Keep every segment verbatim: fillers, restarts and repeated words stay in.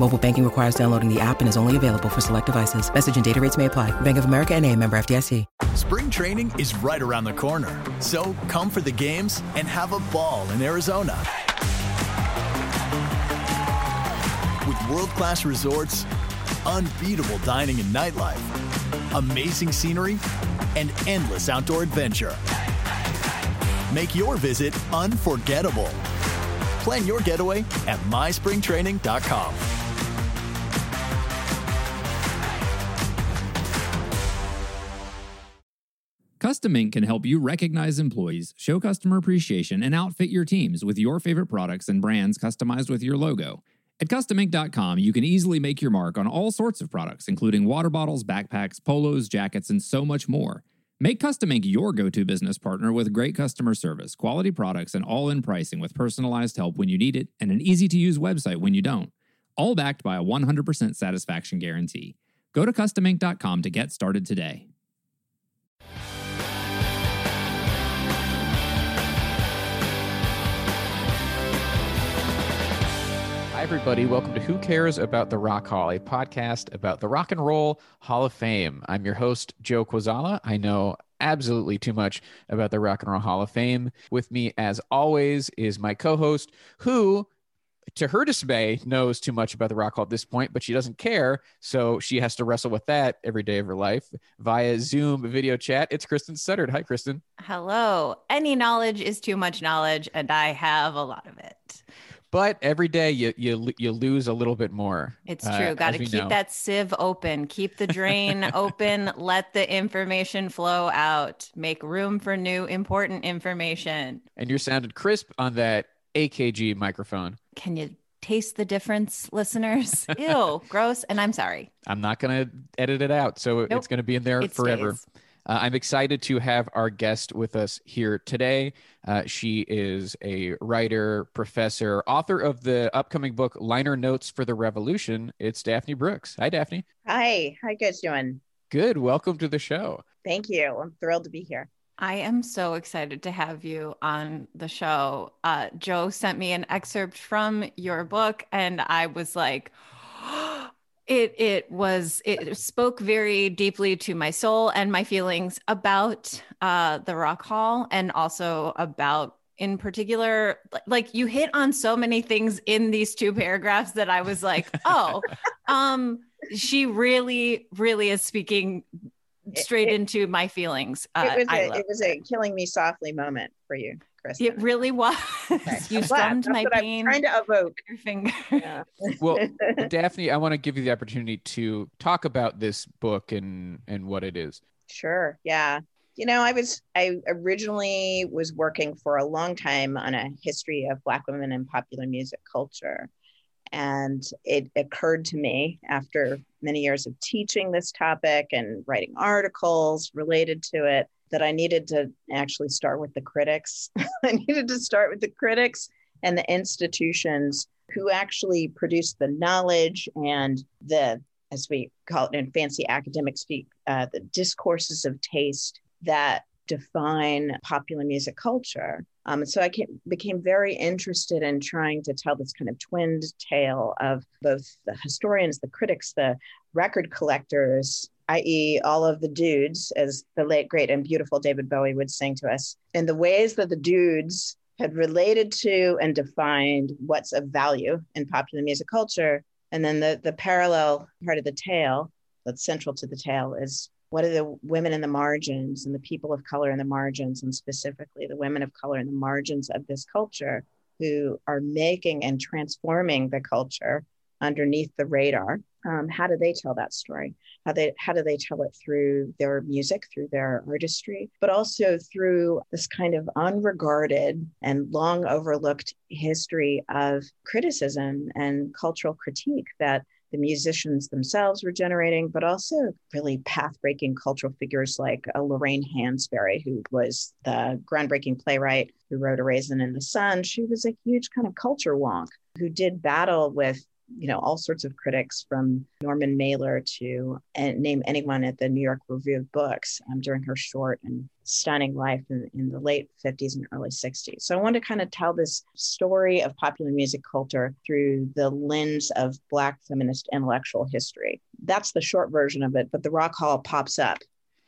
Mobile banking requires downloading the app and is only available for select devices. Message and data rates may apply. Bank of America N A, member F D I C. Spring training is right around the corner. So come for the games and have a ball in Arizona. With world-class resorts, unbeatable dining and nightlife, amazing scenery, and endless outdoor adventure. Make your visit unforgettable. Plan your getaway at my spring training dot com. Custom Ink can help you recognize employees, show customer appreciation, and outfit your teams with your favorite products and brands customized with your logo. At custom ink dot com, you can easily make your mark on all sorts of products, including water bottles, backpacks, polos, jackets, and so much more. Make Custom Ink your go-to business partner with great customer service, quality products, and all-in pricing with personalized help when you need it and an easy-to-use website when you don't, all backed by a one hundred percent satisfaction guarantee. Go to custom ink dot com to get started today. Hi, everybody. Welcome to Who Cares About the Rock Hall, a podcast about the Rock and Roll Hall of Fame. I'm your host, Joe Quazala. I know absolutely too much about the Rock and Roll Hall of Fame. With me, as always, is my co-host, who, to her dismay, knows too much about the Rock Hall at this point, but she doesn't care, so she has to wrestle with that every day of her life via Zoom video chat. It's Kristen Suttard. Hi, Kristen. Hello. Any knowledge is too much knowledge, and I have a lot of it. But every day you you you lose a little bit more. It's true. Uh, Got to keep know. that sieve open. Keep the drain open. Let the information flow out. Make room for new important information. And you sounded crisp on that A K G microphone. Can you taste the difference, listeners? Ew, gross. And I'm sorry. I'm not going to edit it out. So nope. It's going to be in there it forever. Stays. Uh, I'm excited to have our guest with us here today. Uh, she is a writer, professor, author of the upcoming book, Liner Notes for the Revolution. It's Daphne Brooks. Hi, Daphne. Hi. How you guys doing? Good. Welcome to the show. Thank you. I'm thrilled to be here. I am so excited to have you on the show. Uh, Joe sent me an excerpt from your book, and I was like, It it was it spoke very deeply to my soul and my feelings about uh, the Rock Hall, and also about, in particular, like, you hit on so many things in these two paragraphs that I was like, oh, um, she really, really is speaking straight it, into my feelings. Uh, it was I a, it was a killing me softly moment for you, Kristen. It really was. Okay. You summed my pain. I'm trying to evoke your finger. Yeah. Well, Daphne, I want to give you the opportunity to talk about this book and and what it is. Sure. Yeah. You know, I was I originally was working for a long time on a history of Black women in popular music culture, and it occurred to me after many years of teaching this topic and writing articles related to it, that I needed to actually start with the critics. I needed to start with the critics and the institutions who actually produce the knowledge and the, as we call it in fancy academic speak, uh, the discourses of taste that define popular music culture. Um, and so I came, became very interested in trying to tell this kind of twinned tale of both the historians, the critics, the record collectors, that is all of the dudes, as the late, great, and beautiful David Bowie would sing to us, and the ways that the dudes had related to and defined what's of value in popular music culture. And then the, the parallel part of the tale that's central to the tale is what are the women in the margins and the people of color in the margins, and specifically the women of color in the margins of this culture who are making and transforming the culture underneath the radar. Um, how do they tell that story? How they how do they tell it through their music, through their artistry, but also through this kind of unregarded and long overlooked history of criticism and cultural critique that the musicians themselves were generating, but also really path-breaking cultural figures like uh, Lorraine Hansberry, who was the groundbreaking playwright who wrote A Raisin in the Sun. She was a huge kind of culture wonk who did battle with, you know, all sorts of critics from Norman Mailer to uh, name anyone at the New York Review of Books um, during her short and stunning life in, in the late fifties and early sixties. So I want to kind of tell this story of popular music culture through the lens of Black feminist intellectual history. That's the short version of it, but the Rock Hall pops up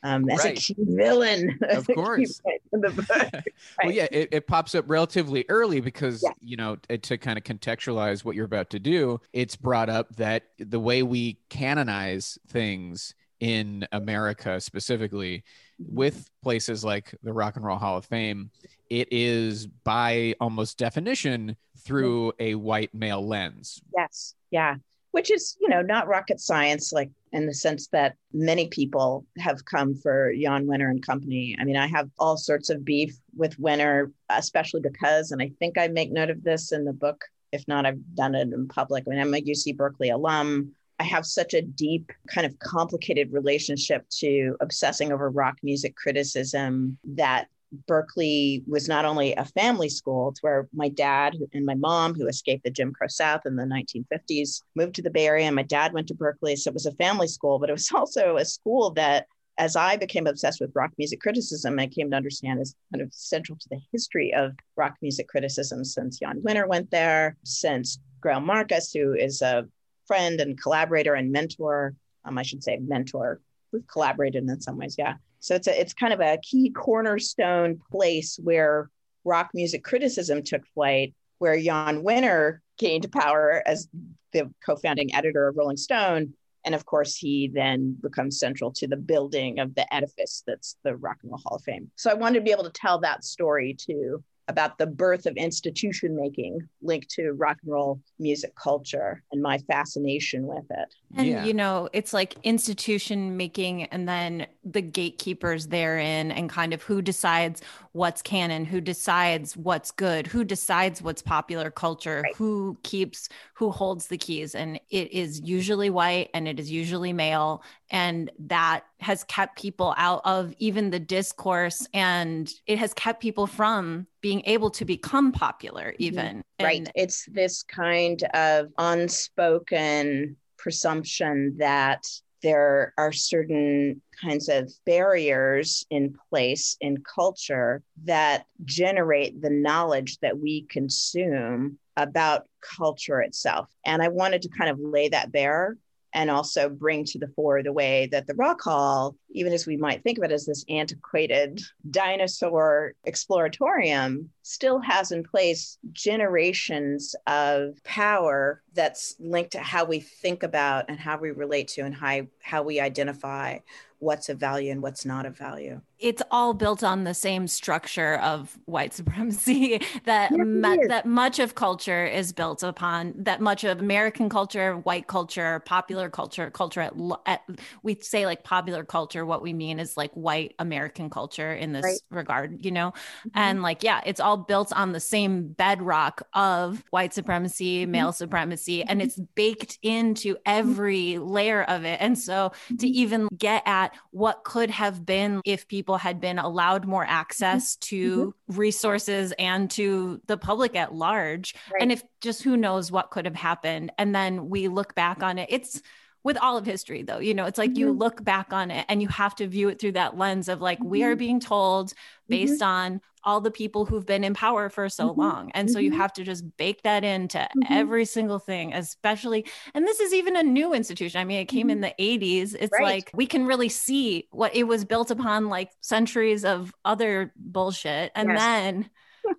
um, as right. a key villain. Of course. In the book. Right. Well, yeah, it, it pops up relatively early because, yeah. you know, to kind of contextualize what you're about to do, it's brought up that the way we canonize things in America specifically with places like the Rock and Roll Hall of Fame, it is by almost definition through a white male lens. Yes. Yeah. Which is, you know, not rocket science, like in the sense that many people have come for Jann Wenner and company. I mean, I have all sorts of beef with Wenner, especially because, and I think I make note of this in the book, if not, I've done it in public. I mean, I'm a U C Berkeley alum. I have such a deep kind of complicated relationship to obsessing over rock music criticism that Berkeley was not only a family school, it's where my dad and my mom, who escaped the Jim Crow South in the nineteen fifties, moved to the Bay Area, and my dad went to Berkeley. So it was a family school, but it was also a school that, as I became obsessed with rock music criticism, I came to understand is kind of central to the history of rock music criticism since Jann Wenner went there, since Grail Marcus, who is a friend and collaborator and mentor. Um, I should say mentor. We've collaborated in some ways, yeah. So it's a, it's kind of a key cornerstone place where rock music criticism took flight, where Jann Wenner gained power as the co-founding editor of Rolling Stone. And of course, he then becomes central to the building of the edifice that's the Rock and Roll Hall of Fame. So I wanted to be able to tell that story too, about the birth of institution making linked to rock and roll music culture and my fascination with it. And, yeah. you know, it's like institution making and then the gatekeepers therein and kind of who decides what's canon, who decides what's good, who decides what's popular culture, right. who keeps, who holds the keys. And it is usually white and it is usually male. And that has kept people out of even the discourse, and it has kept people from being able to become popular even. Right. And- it's this kind of unspoken presumption that there are certain kinds of barriers in place in culture that generate the knowledge that we consume about culture itself. And I wanted to kind of lay that bare and also bring to the fore the way that the Rock Hall, even as we might think of it as this antiquated dinosaur exploratorium, still has in place generations of power that's linked to how we think about and how we relate to and how, how we identify what's of value and what's not of value. It's all built on the same structure of white supremacy that yes, mu- that much of culture is built upon, that much of American culture, white culture, popular culture, culture at, at we say like popular culture, what we mean is like white American culture in this right. regard, you know? Mm-hmm. And like, yeah, it's all built on the same bedrock of white supremacy, mm-hmm. male supremacy, mm-hmm. and it's baked into every mm-hmm. layer of it. And so mm-hmm. to even get at what could have been if people had been allowed more access to mm-hmm. resources and to the public at large. Right. And if just who knows what could have happened. And then we look back on it. It's with all of history though, you know, it's like mm-hmm. you look back on it and you have to view it through that lens of like, mm-hmm. we are being told based mm-hmm. on all the people who've been in power for so mm-hmm. long. And mm-hmm. so you have to just bake that into mm-hmm. every single thing, especially, and this is even a new institution. I mean, it came mm-hmm. in the eighties. It's right. like, we can really see what it was built upon, like centuries of other bullshit. And yes. then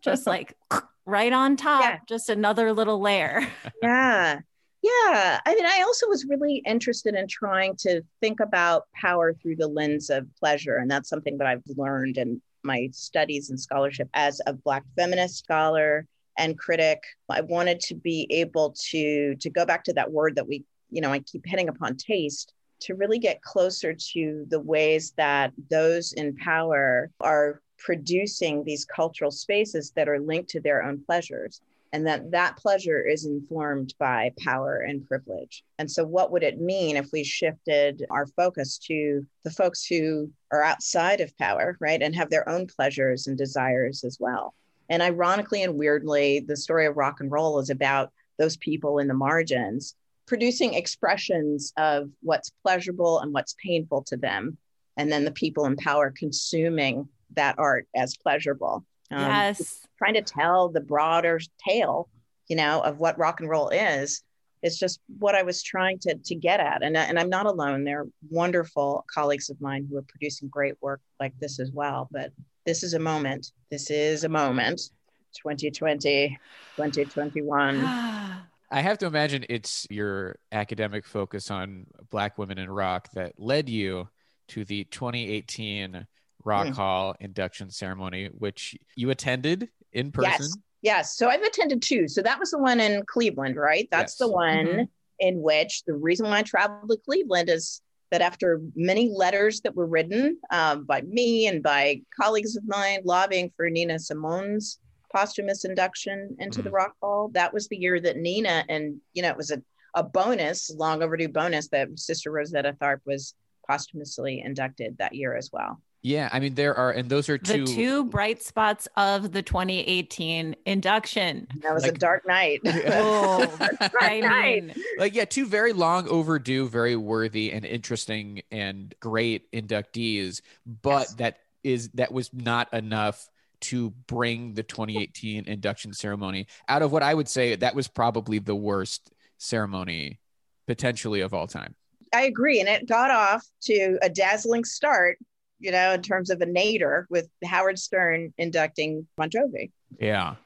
just like right on top, yeah. just another little layer. Yeah. Yeah. I mean, I also was really interested in trying to think about power through the lens of pleasure. And that's something that I've learned in my studies and scholarship as a Black feminist scholar and critic. I wanted to be able to, to go back to that word that we, you know, I keep hitting upon, taste, to really get closer to the ways that those in power are producing these cultural spaces that are linked to their own pleasures, and that that pleasure is informed by power and privilege. And so what would it mean if we shifted our focus to the folks who are outside of power, right, and have their own pleasures and desires as well? And ironically and weirdly, the story of rock and roll is about those people in the margins producing expressions of what's pleasurable and what's painful to them, and then the people in power consuming that art as pleasurable. Um, yes. Trying to tell the broader tale, you know, of what rock and roll is, is just what I was trying to to get at. And, and I'm not alone. There are wonderful colleagues of mine who are producing great work like this as well. But this is a moment. This is a moment. twenty twenty, twenty twenty-one. I have to imagine it's your academic focus on Black women in rock that led you to the twenty eighteen Rock mm. Hall induction ceremony, which you attended in person. Yes. Yes. So I've attended two. So that was the one in Cleveland, right? That's yes. the one mm-hmm. in which the reason why I traveled to Cleveland is that after many letters that were written um, by me and by colleagues of mine lobbying for Nina Simone's posthumous induction into mm. the Rock Hall. That was the year that Nina, and you know, it was a, a bonus, long overdue bonus, that Sister Rosetta Tharpe was posthumously inducted that year as well. Yeah, I mean, there are, and those are two- The two bright spots of the twenty eighteen induction. That was like, a dark night. Oh, dark I night. mean. Like, yeah, two very long overdue, very worthy and interesting and great inductees, but yes. that is, that was not enough to bring the twenty eighteen induction ceremony out of what I would say that was probably the worst ceremony potentially of all time. I agree. And it got off to a dazzling start, you know, in terms of a nadir with Howard Stern inducting Bon Jovi. Yeah.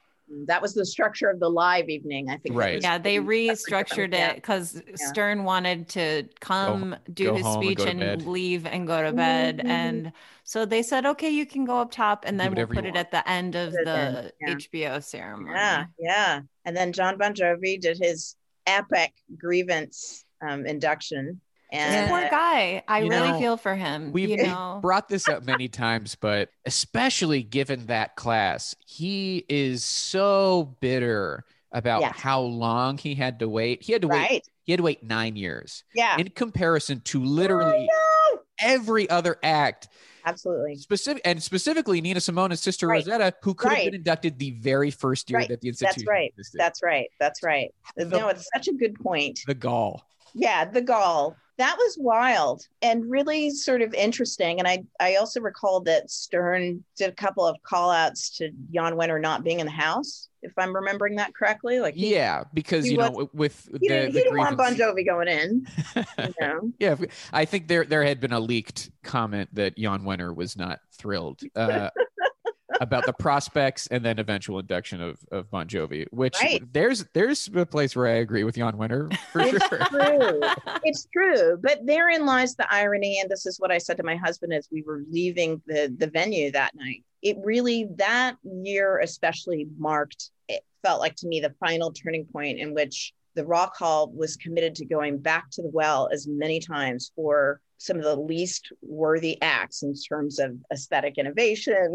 That was the structure of the live evening, I think. Right. Yeah, they restructured it because yeah. Stern wanted to come, go, do go his speech and, and leave and go to bed. Mm-hmm. And so they said, okay, you can go up top and then we'll put it want. at the end of put the yeah. H B O ceremony. Yeah, yeah. And then John Bon Jovi did his epic grievance um, induction. And poor guy. I really know, feel for him. We've you know? brought this up many times, but especially given that class, he is so bitter about yes. how long he had to wait. He had to right. wait. He had to wait nine years. Yeah. In comparison to literally oh, no. every other act. Absolutely. Specific and specifically Nina Simone's Sister right. Rosetta, who could right. have been inducted the very first year right. that the institution That's right. existed. That's right. That's right. The, no, it's such a good point. The gall. Yeah, the gall. That was wild and really sort of interesting. And I, I also recall that Stern did a couple of call outs to Jann Wenner not being in the house, if I'm remembering that correctly. Like, he, yeah, because, you was, know, with the, he didn't, the he didn't want Bon Jovi going in. You know? Yeah, I think there, there had been a leaked comment that Jann Wenner was not thrilled uh, about the prospects and then eventual induction of, of Bon Jovi, which right. there's there's a place where I agree with Jann Wenner for sure. It's true. It's true. But therein lies the irony. And this is what I said to my husband as we were leaving the, the venue that night. It really, that year especially marked, it felt like to me, the final turning point in which the Rock Hall was committed to going back to the well as many times for some of the least worthy acts in terms of aesthetic innovation,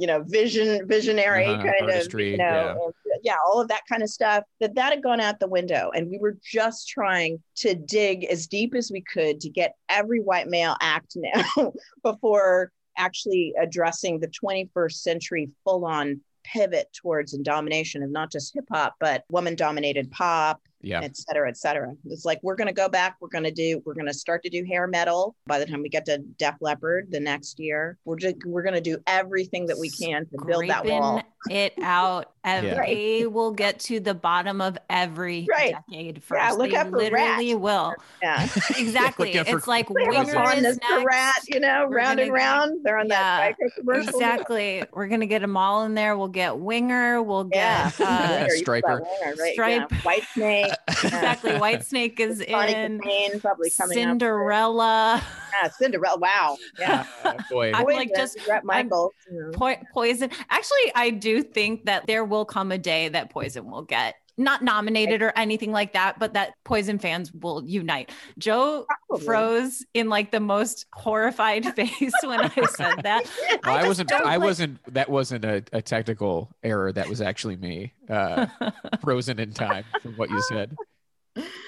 you know, vision, visionary uh, kind artistry, of, you know, yeah. yeah, all of that kind of stuff, that that had gone out the window. And we were just trying to dig as deep as we could to get every white male act now before actually addressing the twenty-first century full-on pivot towards and domination of not just hip hop, but woman dominated pop, yeah. et cetera, et cetera. It's like, we're going to go back. We're going to do, we're going to start to do hair metal. By the time we get to Def Leppard the next year, we're just, we're going to do everything that we can to build that wall. it out. Every, yeah. We'll get to the bottom of every right. decade first. Yeah, look out for literally rat. will. Yeah, exactly. Yeah, it's for, like, Winger on this rat, you know, we're round and get, round. They're on yeah, that commercial. Exactly. We're going to get them all in there. We'll get Winger. We'll get yeah. uh, Striper. Striper. Right? Stripe. Yeah. White Snake. Exactly. Whitesnake is in Pain, probably coming Cinderella. Yeah, Cinderella. Wow. Yeah. Uh, boy. I'm Poison, like just Michael. Po Poison. Actually, I do think that there will come a day that Poison will get not nominated or anything like that, but that Poison fans will unite. Joe Probably. froze in like the most horrified face when I said that. Well, I, I wasn't, I like... wasn't, that wasn't a, a technical error. That was actually me uh, frozen in time from what you said.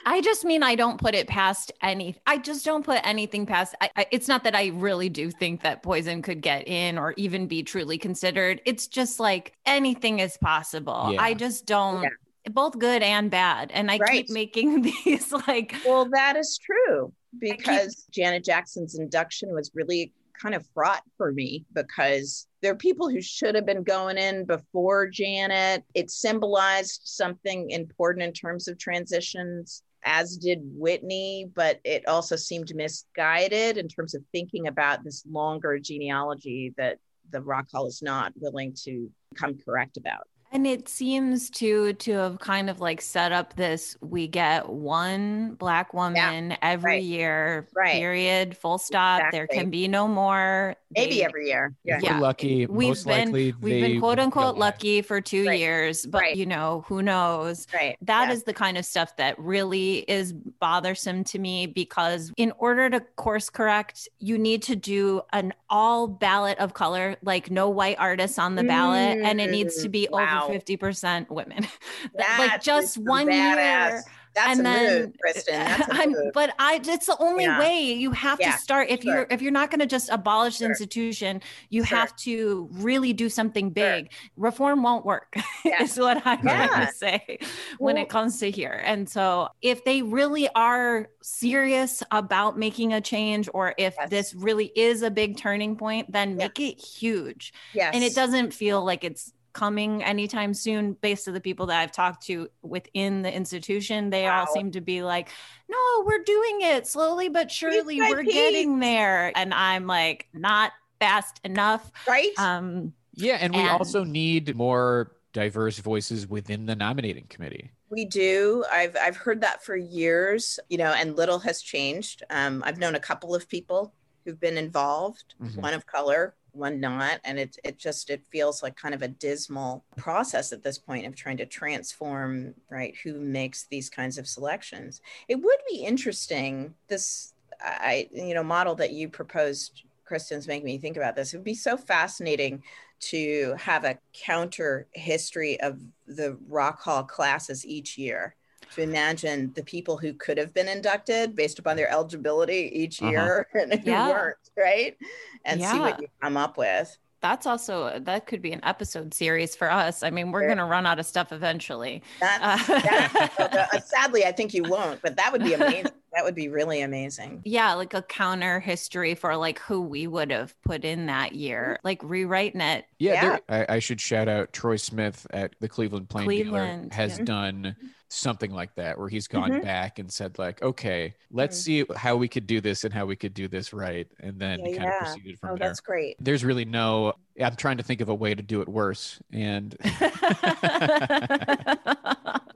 I just mean, I don't put it past any, I just don't put anything past, I, I, it's not that I really do think that Poison could get in or even be truly considered. It's just like anything is possible. Yeah. I just don't. Yeah. Both good and bad. And I right. keep making these like... Well, that is true because keep... Janet Jackson's induction was really kind of fraught for me because there are people who should have been going in before Janet. It symbolized something important in terms of transitions, as did Whitney, but it also seemed misguided in terms of thinking about this longer genealogy that the Rock Hall is not willing to come correct about. And it seems to to have kind of like set up this, we get one Black woman yeah, every right, year, right. period, full stop. Exactly. There can be no more. Maybe they, every year. Yeah. We're lucky. We've most been, likely we've been quote unquote lucky for two right. years, but right. you know, who knows? Right. That yeah. is the kind of stuff that really is bothersome to me because in order to course correct, you need to do an all ballot of color, like no white artists on the ballot. Mm. And it needs to be wow. over fifty percent women. That's like just one badass. year. That's and a then, mood, Kristen. That's a I'm, mood. But I, it's the only yeah. way you have yeah. to start. If sure. you're, if you're not going to just abolish sure. the institution, you sure. have to really do something big. Sure. Reform won't work yeah. is what I'm yeah. going to say when well, it comes to here. And so if they really are serious about making a change, or if yes. this really is a big turning point, then yeah. make it huge. Yes. And it doesn't feel like it's coming anytime soon based on the people that I've talked to within the institution. They wow. all seem to be like, no, we're doing it slowly but surely. We're piece. getting there. And I'm like, not fast enough. Right. Um, yeah. And we and also need more diverse voices within the nominating committee. We do. I've I've heard that for years, you know, and little has changed. Um, I've known a couple of people who've been involved, mm-hmm. one of color, one not. And it, it just, it feels like kind of a dismal process at this point of trying to transform, right, who makes these kinds of selections. It would be interesting, this, I, you know, model that you proposed, Kristen's making me think about this. It would be so fascinating to have a counter history of the Rock Hall classes each year. To imagine the people who could have been inducted based upon their eligibility each year uh-huh. and who yeah. weren't, right? And yeah. see what you come up with. That's also, that could be an episode series for us. I mean, we're sure. going to run out of stuff eventually. That's, uh, that's, sadly, I think you won't, but that would be amazing. That would be really amazing. Yeah, like a counter history for like who we would have put in that year, like rewriting it. Yeah, yeah. I, I should shout out Troy Smith at the Cleveland Plain Cleveland, Dealer has yeah. done something like that where he's gone mm-hmm. back and said like, okay, let's mm-hmm. see how we could do this and how we could do this right. And then yeah, kind yeah. of proceeded from oh, there. That's great. There's really no, I'm trying to think of a way to do it worse. And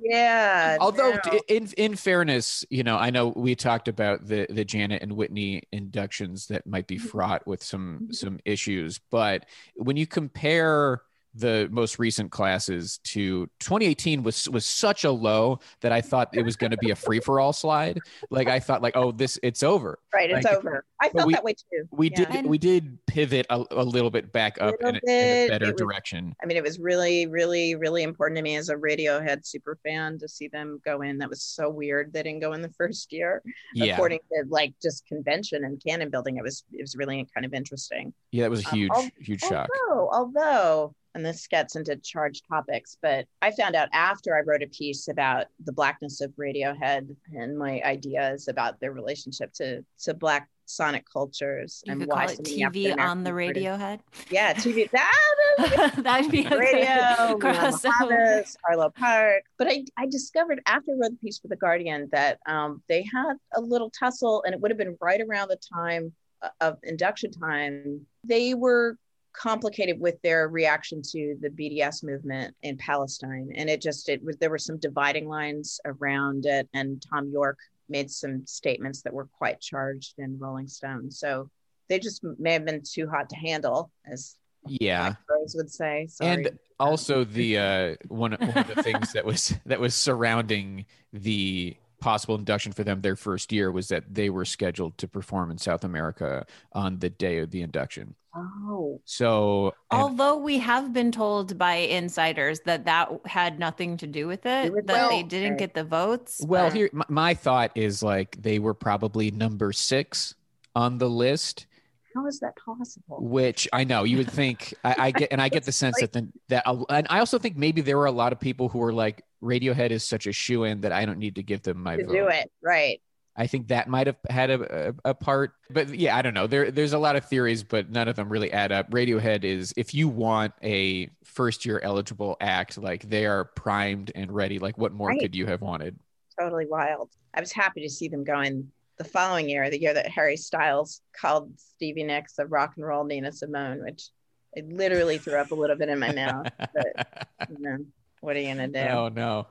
yeah. Although no. in, in fairness, you know, I know we talked about the, the Janet and Whitney inductions that might be fraught with some, some issues, but when you compare the most recent classes to twenty eighteen was was such a low that I thought it was going to be a free-for-all slide. Like I thought like, oh, this it's over. Right. It's like, over. I felt we, that way too. We yeah. did and we did pivot a, a little bit back up in a, in a better was, direction. I mean, it was really, really, really important to me as a Radiohead super fan to see them go in. That was so weird. They didn't go in the first year. Yeah. According to like just convention and canon building, it was it was really kind of interesting. Yeah, that was a huge, um, huge although, shock. Although and this gets into charged topics, but I found out after I wrote a piece about the Blackness of Radiohead and my ideas about their relationship to, to Black sonic cultures. You and could why call it T V on the Radiohead? Yeah, T V. That, that'd be radio, Mohammed, Arlo Park. But I, I discovered after I wrote the piece for The Guardian that um, they had a little tussle, and it would have been right around the time of induction time. They were complicated with their reaction to the B D S movement in Palestine. And it just, it was, there were some dividing lines around it. And Tom York made some statements that were quite charged in Rolling Stone. So they just may have been too hot to handle, as yeah, Rose would say. Sorry. And also the uh, one, one of the things that was that was surrounding the possible induction for them their first year was that they were scheduled to perform in South America on the day of the induction. Oh, so although and, we have been told by insiders that that had nothing to do with it, that well, they didn't okay. get the votes. Well, but... here my, my thought is like they were probably number six on the list. How is that possible? Which I know you would think I, I get, and I get the sense like, that the, that, and I also think maybe there were a lot of people who were like, Radiohead is such a shoe-in that I don't need to give them my to vote. Do it right. I think that might have had a, a a part, but yeah, I don't know. There there's a lot of theories, but none of them really add up. Radiohead is, if you want a first-year eligible act, like they are primed and ready. Like what more right. could you have wanted? Totally wild. I was happy to see them going. The following year, the year that Harry Styles called Stevie Nicks a rock and roll Nina Simone, which I literally threw up a little bit in my mouth. But you know, what are you gonna do? Oh no!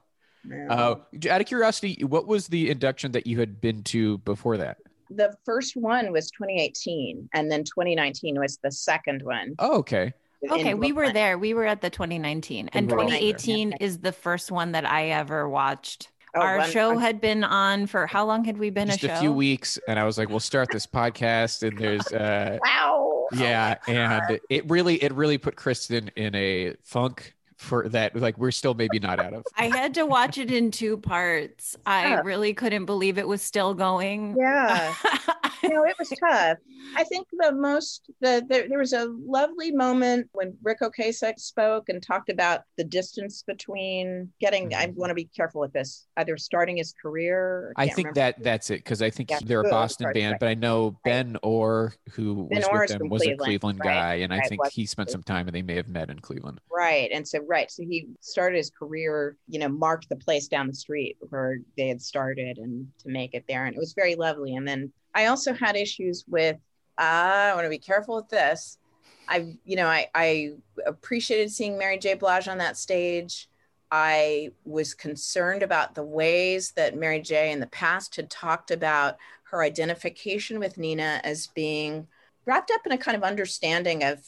no. Uh, out of curiosity, what was the induction that you had been to before that? The first one was twenty eighteen, and then twenty nineteen was the second one. Oh, okay. Okay, we were there. We were at the twenty nineteen, and twenty eighteen is the first one that I ever watched. Oh, Our one, show one. had been on for how long had we been Just a show? A few weeks. And I was like, we'll start this podcast. And there's uh wow. Yeah. Oh, and it really, it really put Kristen in a funk for that. Like we're still maybe not out of. I had to watch it in two parts. I yeah. really couldn't believe it was still going. Yeah. No, it was tough. I think the most, the, the there was a lovely moment when Rick Ocasek spoke and talked about the distance between getting, mm-hmm. I want to be careful with this, either starting his career. Or I think remember. that that's it, because I think yeah, they're a Boston started, band, right. but I know Ben right. Orr, who ben was Orr with them, was Cleveland, a Cleveland right? guy, and right. I think he spent some time and they may have met in Cleveland. Right, and so, right, so he started his career, you know, marked the place down the street where they had started and to make it there, and it was very lovely, and then I also had issues with, uh, I want to be careful with this. I, you know, I, I appreciated seeing Mary J. Blige on that stage. I was concerned about the ways that Mary J. in the past had talked about her identification with Nina as being wrapped up in a kind of understanding of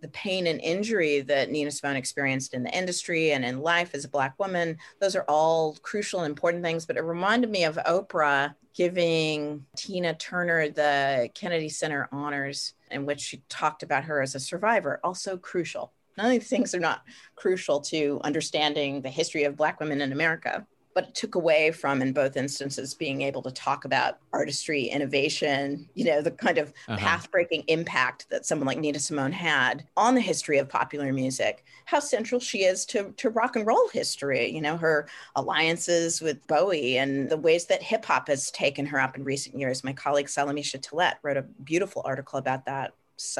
the pain and injury that Nina Simone experienced in the industry and in life as a Black woman. Those are all crucial and important things, but it reminded me of Oprah giving Tina Turner the Kennedy Center honors, in which she talked about her as a survivor, also crucial. None of these things are not crucial to understanding the history of Black women in America, but it took away from, in both instances, being able to talk about artistry, innovation, you know, the kind of uh-huh. path-breaking impact that someone like Nina Simone had on the history of popular music, how central she is to, to rock and roll history, you know, her alliances with Bowie and the ways that hip hop has taken her up in recent years. My colleague Salamisha Tillett wrote a beautiful article about that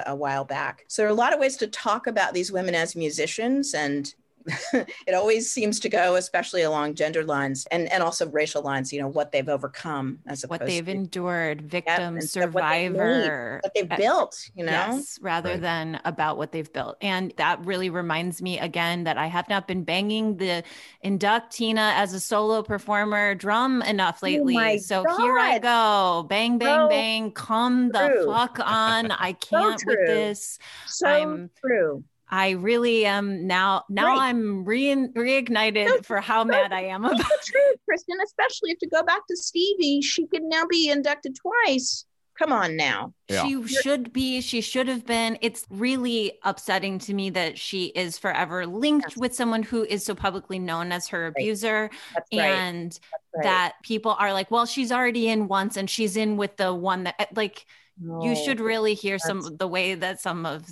a while back. So there are a lot of ways to talk about these women as musicians, and it always seems to go, especially along gender lines and, and also racial lines, you know, what they've overcome as opposed to what they've to, endured, victim, yeah, survivor. What they've, made, what they've built, you know? Yes, rather right. than about what they've built. And that really reminds me again that I have not been banging the induct Tina as a solo performer drum enough lately. Oh so God. Here I go. Bang, bang, so bang. Come true. The fuck on. I can't so with this. So I'm, true. I really am now, now right. I'm re- reignited so, for how so, mad I am about so true, Kristen, especially if to go back to Stevie, she could now be inducted twice. Come on now. Yeah. She should be, she should have been. It's really upsetting to me that she is forever linked yes. with someone who is so publicly known as her right. abuser. That's and right. That's that right. people are like, well, she's already in once and she's in with the one that like, no, you should really hear some the way that some of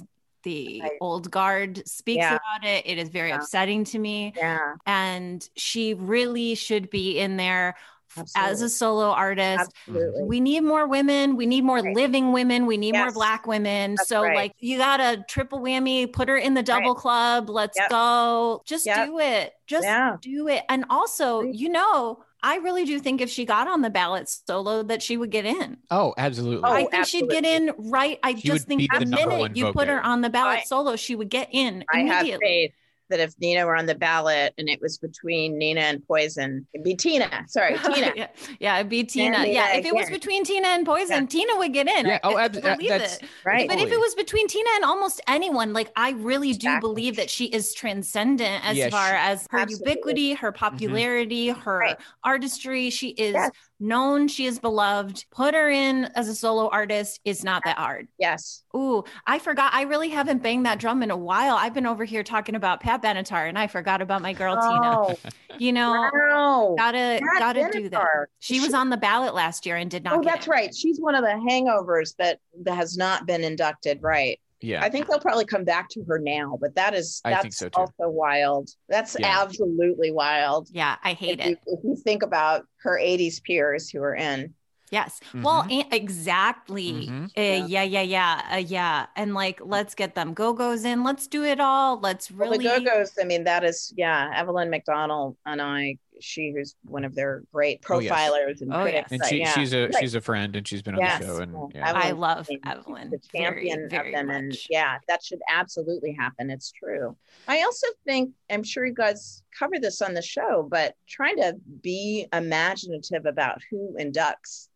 the right. old guard speaks yeah. about it. It is very yeah. upsetting to me. Yeah. And she really should be in there Absolutely. As a solo artist. Absolutely. We need more women. We need more right. living women. We need yes. more Black women. That's so right. like you got a triple whammy, put her in the double right. club. Let's yep. go. Just yep. do it. Just yeah. do it. And also, you know, I really do think if she got on the ballot solo that she would get in. Oh, absolutely. I think absolutely. she'd get in right. I she just think the, the minute you voter. put her on the ballot I, solo, she would get in I immediately. Have faith that if Nina were on the ballot and it was between Nina and Poison, it'd be Tina. Sorry, Tina. yeah, yeah, it'd be Tina. Nina, yeah, if it was between Tina and Poison, yeah. Tina would get in. Yeah, I, oh, I ab- believe that's it. Right. But if it was between Tina and almost anyone, like I really do exactly. believe that she is transcendent as yes, far as her absolutely. ubiquity, her popularity, mm-hmm. her right. artistry. She is yes. known, she is beloved. Put her in as a solo artist is not that hard. Yes. Ooh, I forgot. I really haven't banged that drum in a while. I've been over here talking about Pat Benatar and I forgot about my girl, oh, Tina. You know, wow. gotta, Pat gotta Benatar. do that. She, she was on the ballot last year and did not. Oh, get that's in. right. She's one of the hangovers that, that has not been inducted. Right. Yeah. I think they'll probably come back to her now, but that is, that's I think so too. also wild. That's yeah. absolutely wild. Yeah. I hate if it. You, if you think about her eighties peers who are in. Yes. Mm-hmm. Well, and, exactly. Mm-hmm. Uh, yeah. yeah, yeah, yeah. Uh, yeah. And like, let's get them Go-Go's in. Let's do it all. Let's really. Well, the Go-Go's, I mean, that is, yeah. Evelyn McDonald and I, she who's one of their great profilers oh, yes. and oh, critics. And she, yeah. she's a, she's a friend and she's been on yes. the show. And yeah. Evelyn, I love she's Evelyn. The champion very, very of them. Much. And yeah, that should absolutely happen. It's true. I also think, I'm sure you guys cover this on the show, but trying to be imaginative about who inducts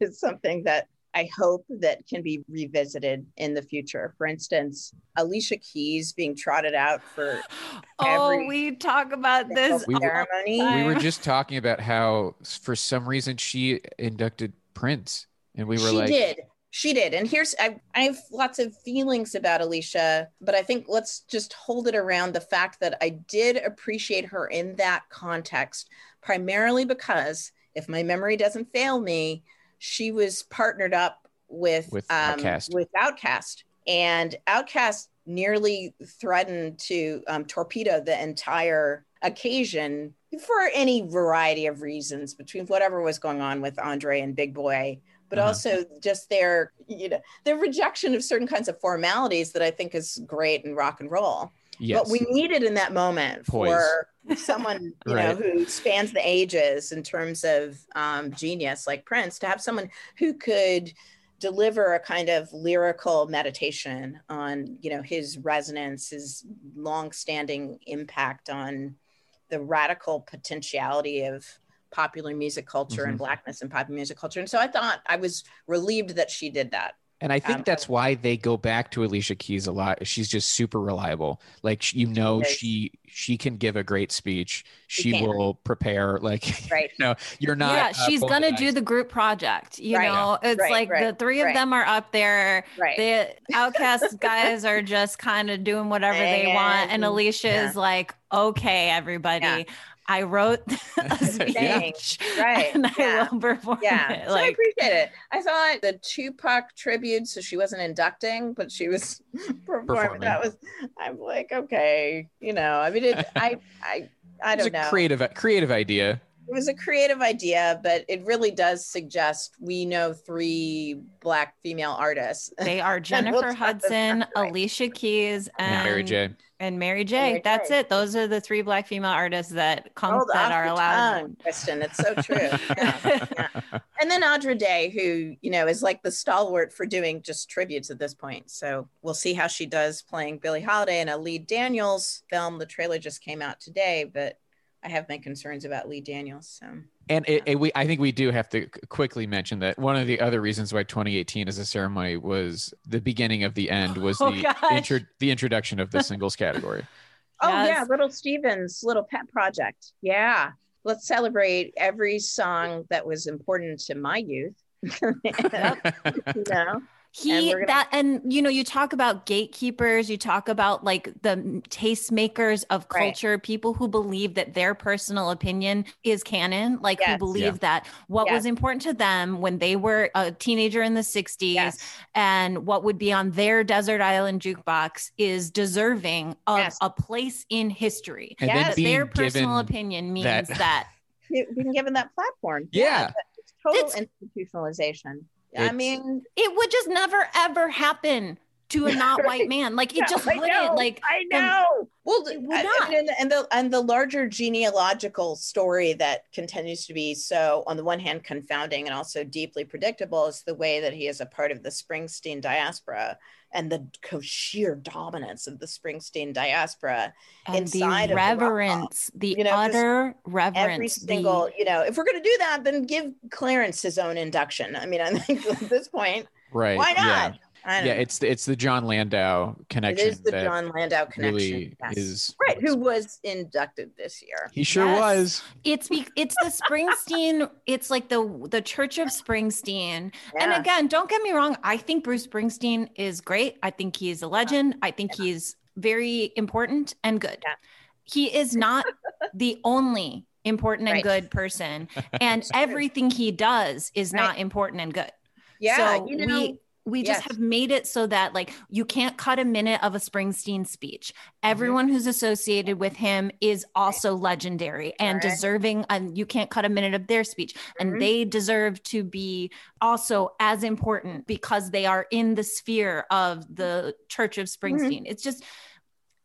is something that I hope that can be revisited in the future. For instance, Alicia Keys being trotted out for oh, every we talk about this ceremony. We were just talking about how, for some reason, she inducted Prince, and we were she like, she did. She did. And here's, I, I have lots of feelings about Alicia, but I think let's just hold it around the fact that I did appreciate her in that context, primarily because, if my memory doesn't fail me, she was partnered up with, with, um, Outkast. with Outkast. And Outkast nearly threatened to um, torpedo the entire occasion for any variety of reasons, between whatever was going on with Andre and Big Boy, but uh-huh. also just their, you know, their rejection of certain kinds of formalities that I think is great in rock and roll. Yes. But we needed in that moment Poise. for someone you right. know who spans the ages in terms of um, genius like Prince, to have someone who could deliver a kind of lyrical meditation on, you know, his resonance, his longstanding impact on the radical potentiality of popular music culture mm-hmm. and blackness in popular music culture. And so I thought I was relieved that she did that. And I think um, that's why they go back to Alicia Keys a lot. She's just super reliable. Like, you know, she she can give a great speech. She, she will prepare. Like, right. you know, you're not. Yeah, uh, she's going to do the group project. You right. know, it's right, like right, the three right. of them are up there. Right. The Outkast guys are just kind of doing whatever and, they want. And Alicia yeah. is like, okay, everybody. Yeah. I wrote a speech, yeah. right? And yeah. I will perform yeah. it. Like, so I appreciate it. I saw it, the Tupac tribute, so she wasn't inducting, but she was performing. performing. That was, I'm like, okay, you know. I mean, it, I, I, I don't it was a know. Creative, creative idea. It was a creative idea, but it really does suggest we know three Black female artists. They are Jennifer we'll Hudson, right. Alicia Keys, and yeah. Mary J. And Mary J. Mary That's J. it. Those are the three Black female artists that come Hold that are allowed. Tongue, Kristen, it's so true. yeah. Yeah. And then Audra Day, who, you know, is like the stalwart for doing just tributes at this point. So we'll see how she does playing Billie Holiday in a Lee Daniels film. The trailer just came out today, but I have my concerns about Lee Daniels. So. And it, it, we, I think we do have to quickly mention that one of the other reasons why twenty eighteen as a ceremony was the beginning of the end was oh, the intro, the introduction of the singles category. Oh yes. yeah, Little Steven's little pet project. Yeah, let's celebrate every song that was important to my youth. yep. You know? He and that and you know you talk about gatekeepers, you talk about like the tastemakers of culture, right. people who believe that their personal opinion is canon, like yes. who believe yeah. that what yes. was important to them when they were a teenager in the sixties yes. and what would be on their desert island jukebox is deserving of yes. a place in history. And yes. their personal opinion means that, that. being given that platform. Yeah. yeah it's total it's, institutionalization. It's, I mean, it would just never, ever happen to a not white man. Like it no, just wouldn't I know, like, I know. Well, it would not. And, and, the, and the larger genealogical story that continues to be so, on the one hand, confounding and also deeply predictable is the way that he is a part of the Springsteen diaspora and the sheer dominance of the Springsteen diaspora and inside the reverence, of the, the you know, utter reverence. Every single, the... you know, if we're going to do that, then give Clarence his own induction. I mean, I think at this point, right? Why not? Yeah. Yeah, know. it's it's the John Landau connection. It is the John Landau connection. Really yes. is right. Who was inducted this year? He sure yes. was. It's it's the Springsteen. It's like the the Church of Springsteen. Yeah. And again, don't get me wrong. I think Bruce Springsteen is great. I think he is a legend. I think yeah. he's very important and good. Yeah. He is not the only important right. and good person, and everything he does is right. not important and good. Yeah, so you know. we. We just yes. have made it so that like you can't cut a minute of a Springsteen speech. Everyone mm-hmm. who's associated with him is also right. legendary and right. deserving, and you can't cut a minute of their speech. Mm-hmm. And they deserve to be also as important because they are in the sphere of the Church of Springsteen. Mm-hmm. It's just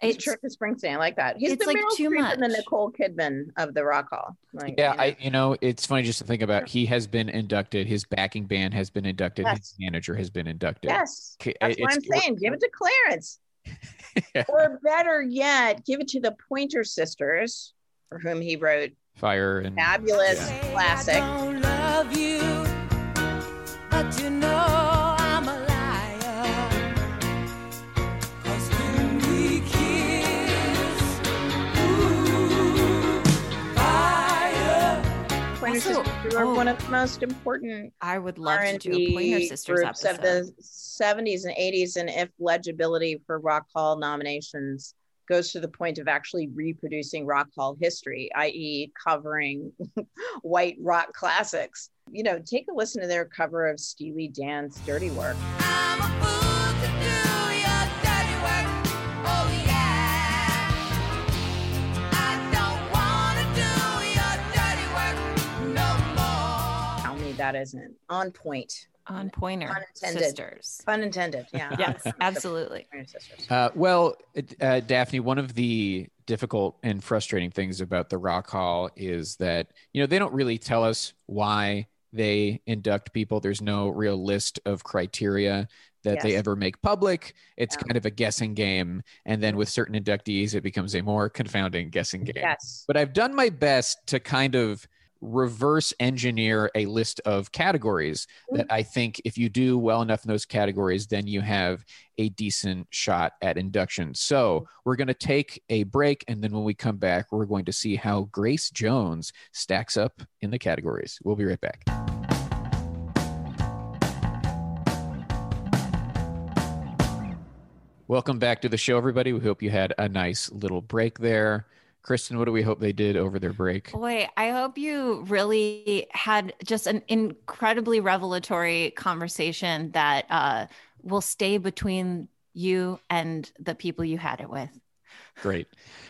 it's, it's Church of Springsteen. I like that. He's it's the like Meryl too much. And the Nicole Kidman of the Rock Hall. Like, yeah, you know? I you know it's funny just to think about. He has been inducted. His backing band has been inducted. Yes. His manager has been inducted. Yes, that's what I'm saying. Give it to Clarence, yeah. or better yet, give it to the Pointer Sisters, for whom he wrote Fire and fabulous yeah. classic. I don't love you, but you know. So, you are oh, one of the most important. I would love R and B to do a Pointer Sisters groups episode. Of the seventies and eighties, and if legibility for Rock Hall nominations goes to the point of actually reproducing Rock Hall history, that is, covering white rock classics. You know, take a listen to their cover of Steely Dan's "Dirty Work." I'm a fool to do your dirty work. Oh yeah. That isn't on point. On pointer Unintended. Sisters. Pun intended. Yeah. Yes, absolutely. Uh, well, uh, Daphne, one of the difficult and frustrating things about the Rock Hall is that, you know, they don't really tell us why they induct people. There's no real list of criteria that yes. they ever make public. It's yeah. kind of a guessing game. And then with certain inductees, it becomes a more confounding guessing game. Yes. But I've done my best to kind of reverse engineer a list of categories that I think if you do well enough in those categories, then you have a decent shot at induction. So we're going to take a break. And then when we come back, we're going to see how Grace Jones stacks up in the categories. We'll be right back. Welcome back to the show, everybody. We hope you had a nice little break there. Kristen, what do we hope they did over their break? Boy, I hope you really had just an incredibly revelatory conversation that uh, will stay between you and the people you had it with. Great.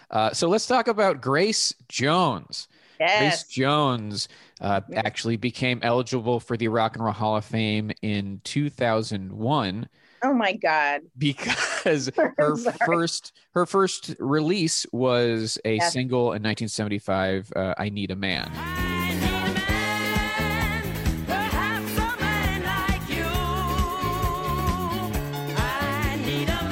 Uh, so let's talk about Grace Jones. Yes. Grace Jones uh, yes. actually became eligible for the Rock and Roll Hall of Fame in two thousand one. Oh my God. Because her first her first release was a yes. single in nineteen seventy-five, uh, I Need a Man. I need a man, perhaps a man like you. I need a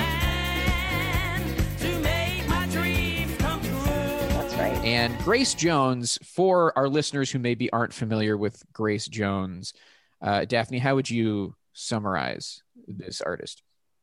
man to make my dreams come true. That's right. And Grace Jones, for our listeners who maybe aren't familiar with Grace Jones, uh, Daphne, how would you summarize this artist?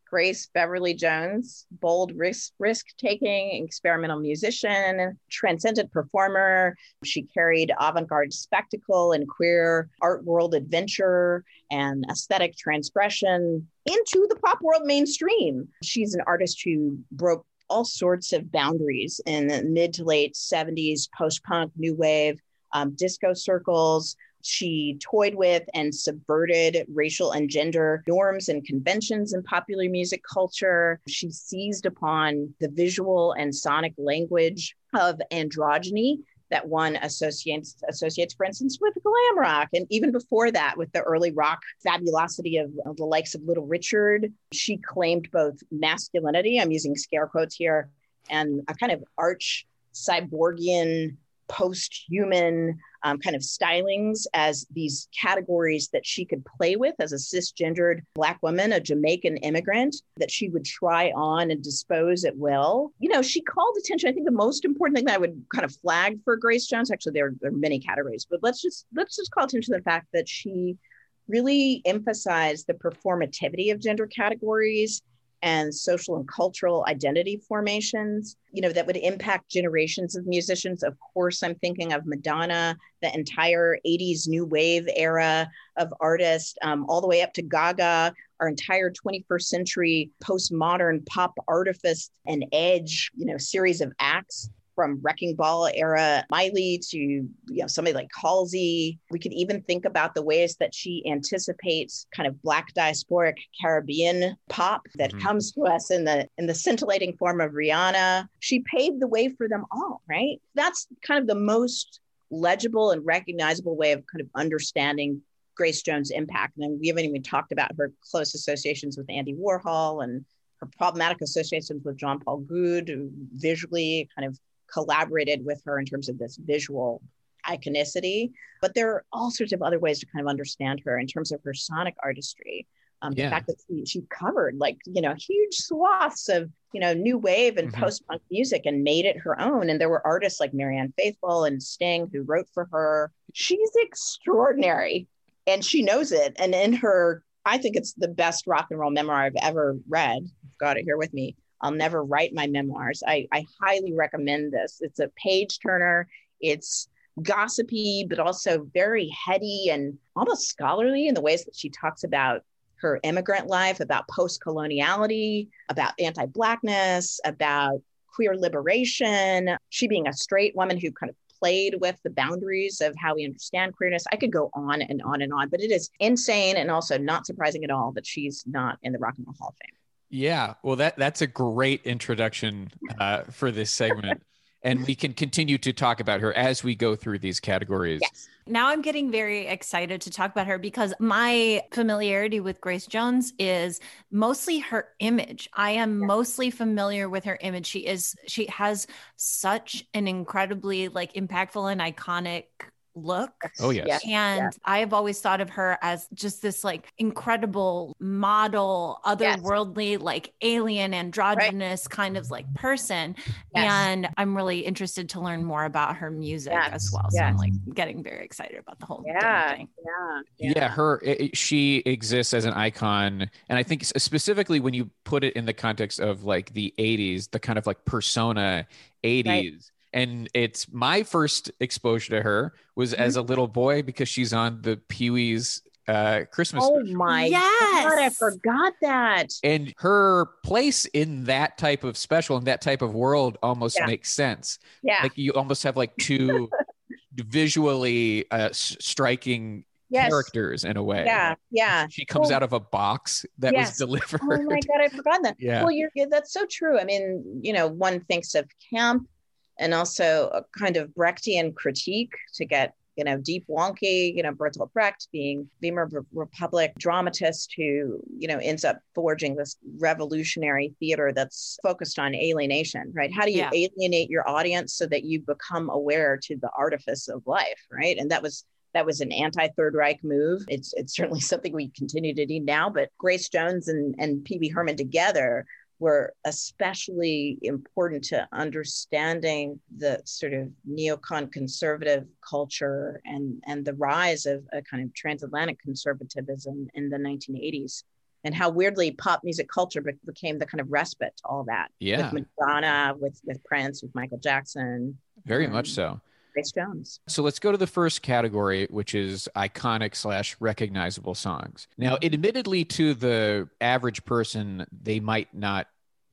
Grace Beverly Jones, bold risk risk-taking experimental musician, transcendent performer. She carried avant-garde spectacle and queer art world adventure and aesthetic transgression into the pop world mainstream. She's an artist who broke all sorts of boundaries in the mid to late seventies, post-punk, new wave, um, disco circles. She toyed with and subverted racial and gender norms and conventions in popular music culture. She seized upon the visual and sonic language of androgyny that one associates, associates, for instance, with glam rock. And even before that, with the early rock fabulosity of, of the likes of Little Richard, she claimed both masculinity, I'm using scare quotes here, and a kind of arch cyborgian, post-human um, kind of stylings as these categories that she could play with as a cisgendered Black woman, a Jamaican immigrant, that she would try on and dispose at will. You know, she called attention. I think the most important thing that I would kind of flag for Grace Jones, actually there are, there are many categories, but let's just let's just call attention to the fact that she really emphasized the performativity of gender categories and social and cultural identity formations, you know, that would impact generations of musicians. Of course, I'm thinking of Madonna, the entire eighties new wave era of artists, um, all the way up to Gaga, our entire twenty-first century postmodern pop artifice and edge, you know, series of acts from Wrecking Ball era Miley to, you know, somebody like Halsey. We could even think about the ways that she anticipates kind of Black diasporic Caribbean pop that mm-hmm. comes to us in the in the scintillating form of Rihanna. She paved the way for them all, right? That's kind of the most legible and recognizable way of kind of understanding Grace Jones' impact. And then we haven't even talked about her close associations with Andy Warhol and her problematic associations with Jean Paul Gaultier, who visually kind of collaborated with her in terms of this visual iconicity. But there are all sorts of other ways to kind of understand her in terms of her sonic artistry. Um, yeah. The fact that she, she covered like, you know, huge swaths of, you know, new wave and mm-hmm. post-punk music and made it her own. And there were artists like Marianne Faithfull and Sting who wrote for her. She's extraordinary and she knows it. And in her, I think it's the best rock and roll memoir I've ever read. I've got it here with me. I'll never write my memoirs. I, I highly recommend this. It's a page turner. It's gossipy, but also very heady and almost scholarly in the ways that she talks about her immigrant life, about post-coloniality, about anti-Blackness, about queer liberation. She being a straight woman who kind of played with the boundaries of how we understand queerness. I could go on and on and on, but it is insane and also not surprising at all that she's not in the Rock and Roll Hall of Fame. Yeah, well, that that's a great introduction uh, for this segment. And we can continue to talk about her as we go through these categories. Yes. Now I'm getting very excited to talk about her because my familiarity with Grace Jones is mostly her image. I am yes. mostly familiar with her image. She is, she has such an incredibly like impactful and iconic look. Oh, yes. And yeah. I have always thought of her as just this like incredible model, otherworldly, yes. like alien, androgynous right. kind of like person. Yes. And I'm really interested to learn more about her music yes. as well. So yes. I'm like getting very excited about the whole yeah. thing. Yeah. Yeah. Yeah. Her, it, she exists as an icon. And I think specifically when you put it in the context of like the eighties, the kind of like persona eighties. Right. And it's my first exposure to her was as a little boy because she's on the Pee-wee's uh, Christmas. Oh special. My yes. God, I forgot that. And her place in that type of special and that type of world almost yeah. makes sense. Yeah. Like you almost have like two visually uh, s- striking Yes. characters in a way. Yeah, yeah. She comes well, out of a box that yes. was delivered. Oh my God, I forgot that. Yeah. Well, you're, that's so true. I mean, you know, one thinks of camp, and also a kind of Brechtian critique to get, you know, deep wonky, you know, Bertolt Brecht being Weimar Republic dramatist who, you know, ends up forging this revolutionary theater that's focused on alienation, right? How do you yeah. alienate your audience so that you become aware to the artifice of life, right? And that was that was an anti-Third Reich move. It's it's certainly something we continue to do now, but Grace Jones and, and P B Herman together were especially important to understanding the sort of neocon conservative culture and, and the rise of a kind of transatlantic conservatism in the nineteen eighties and how weirdly pop music culture be- became the kind of respite to all that. Yeah. With Madonna, with, with Prince, with Michael Jackson. Very um, much so. Grace Jones. So let's go to the first category, which is iconic slash recognizable songs. Now, admittedly, to the average person, they might not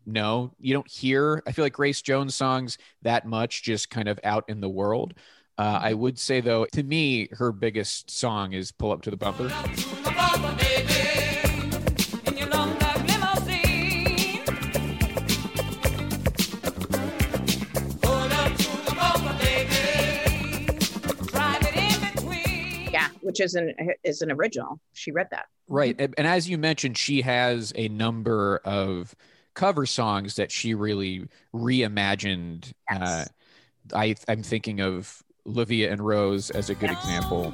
know. You don't hear, I feel like, Grace Jones songs that much, just kind of out in the world. Uh, I would say, though, to me, her biggest song is Pull Up to the Bumper. Which is an is an original. She read that. Right. And as you mentioned, she has a number of cover songs that she really reimagined. Yes. Uh, I, I'm thinking of Livia and Rose as a good yes. example.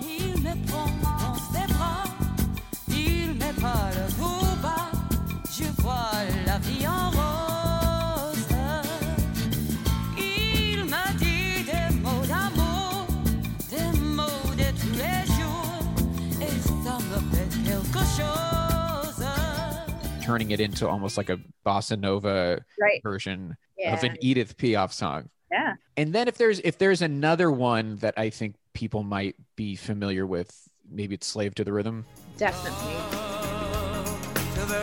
Turning it into almost like a bossa nova right. version yeah. of an Edith Piaf song. Yeah. And then if there's if there's another one that I think people might be familiar with, maybe it's Slave to the Rhythm. Definitely. Oh, to the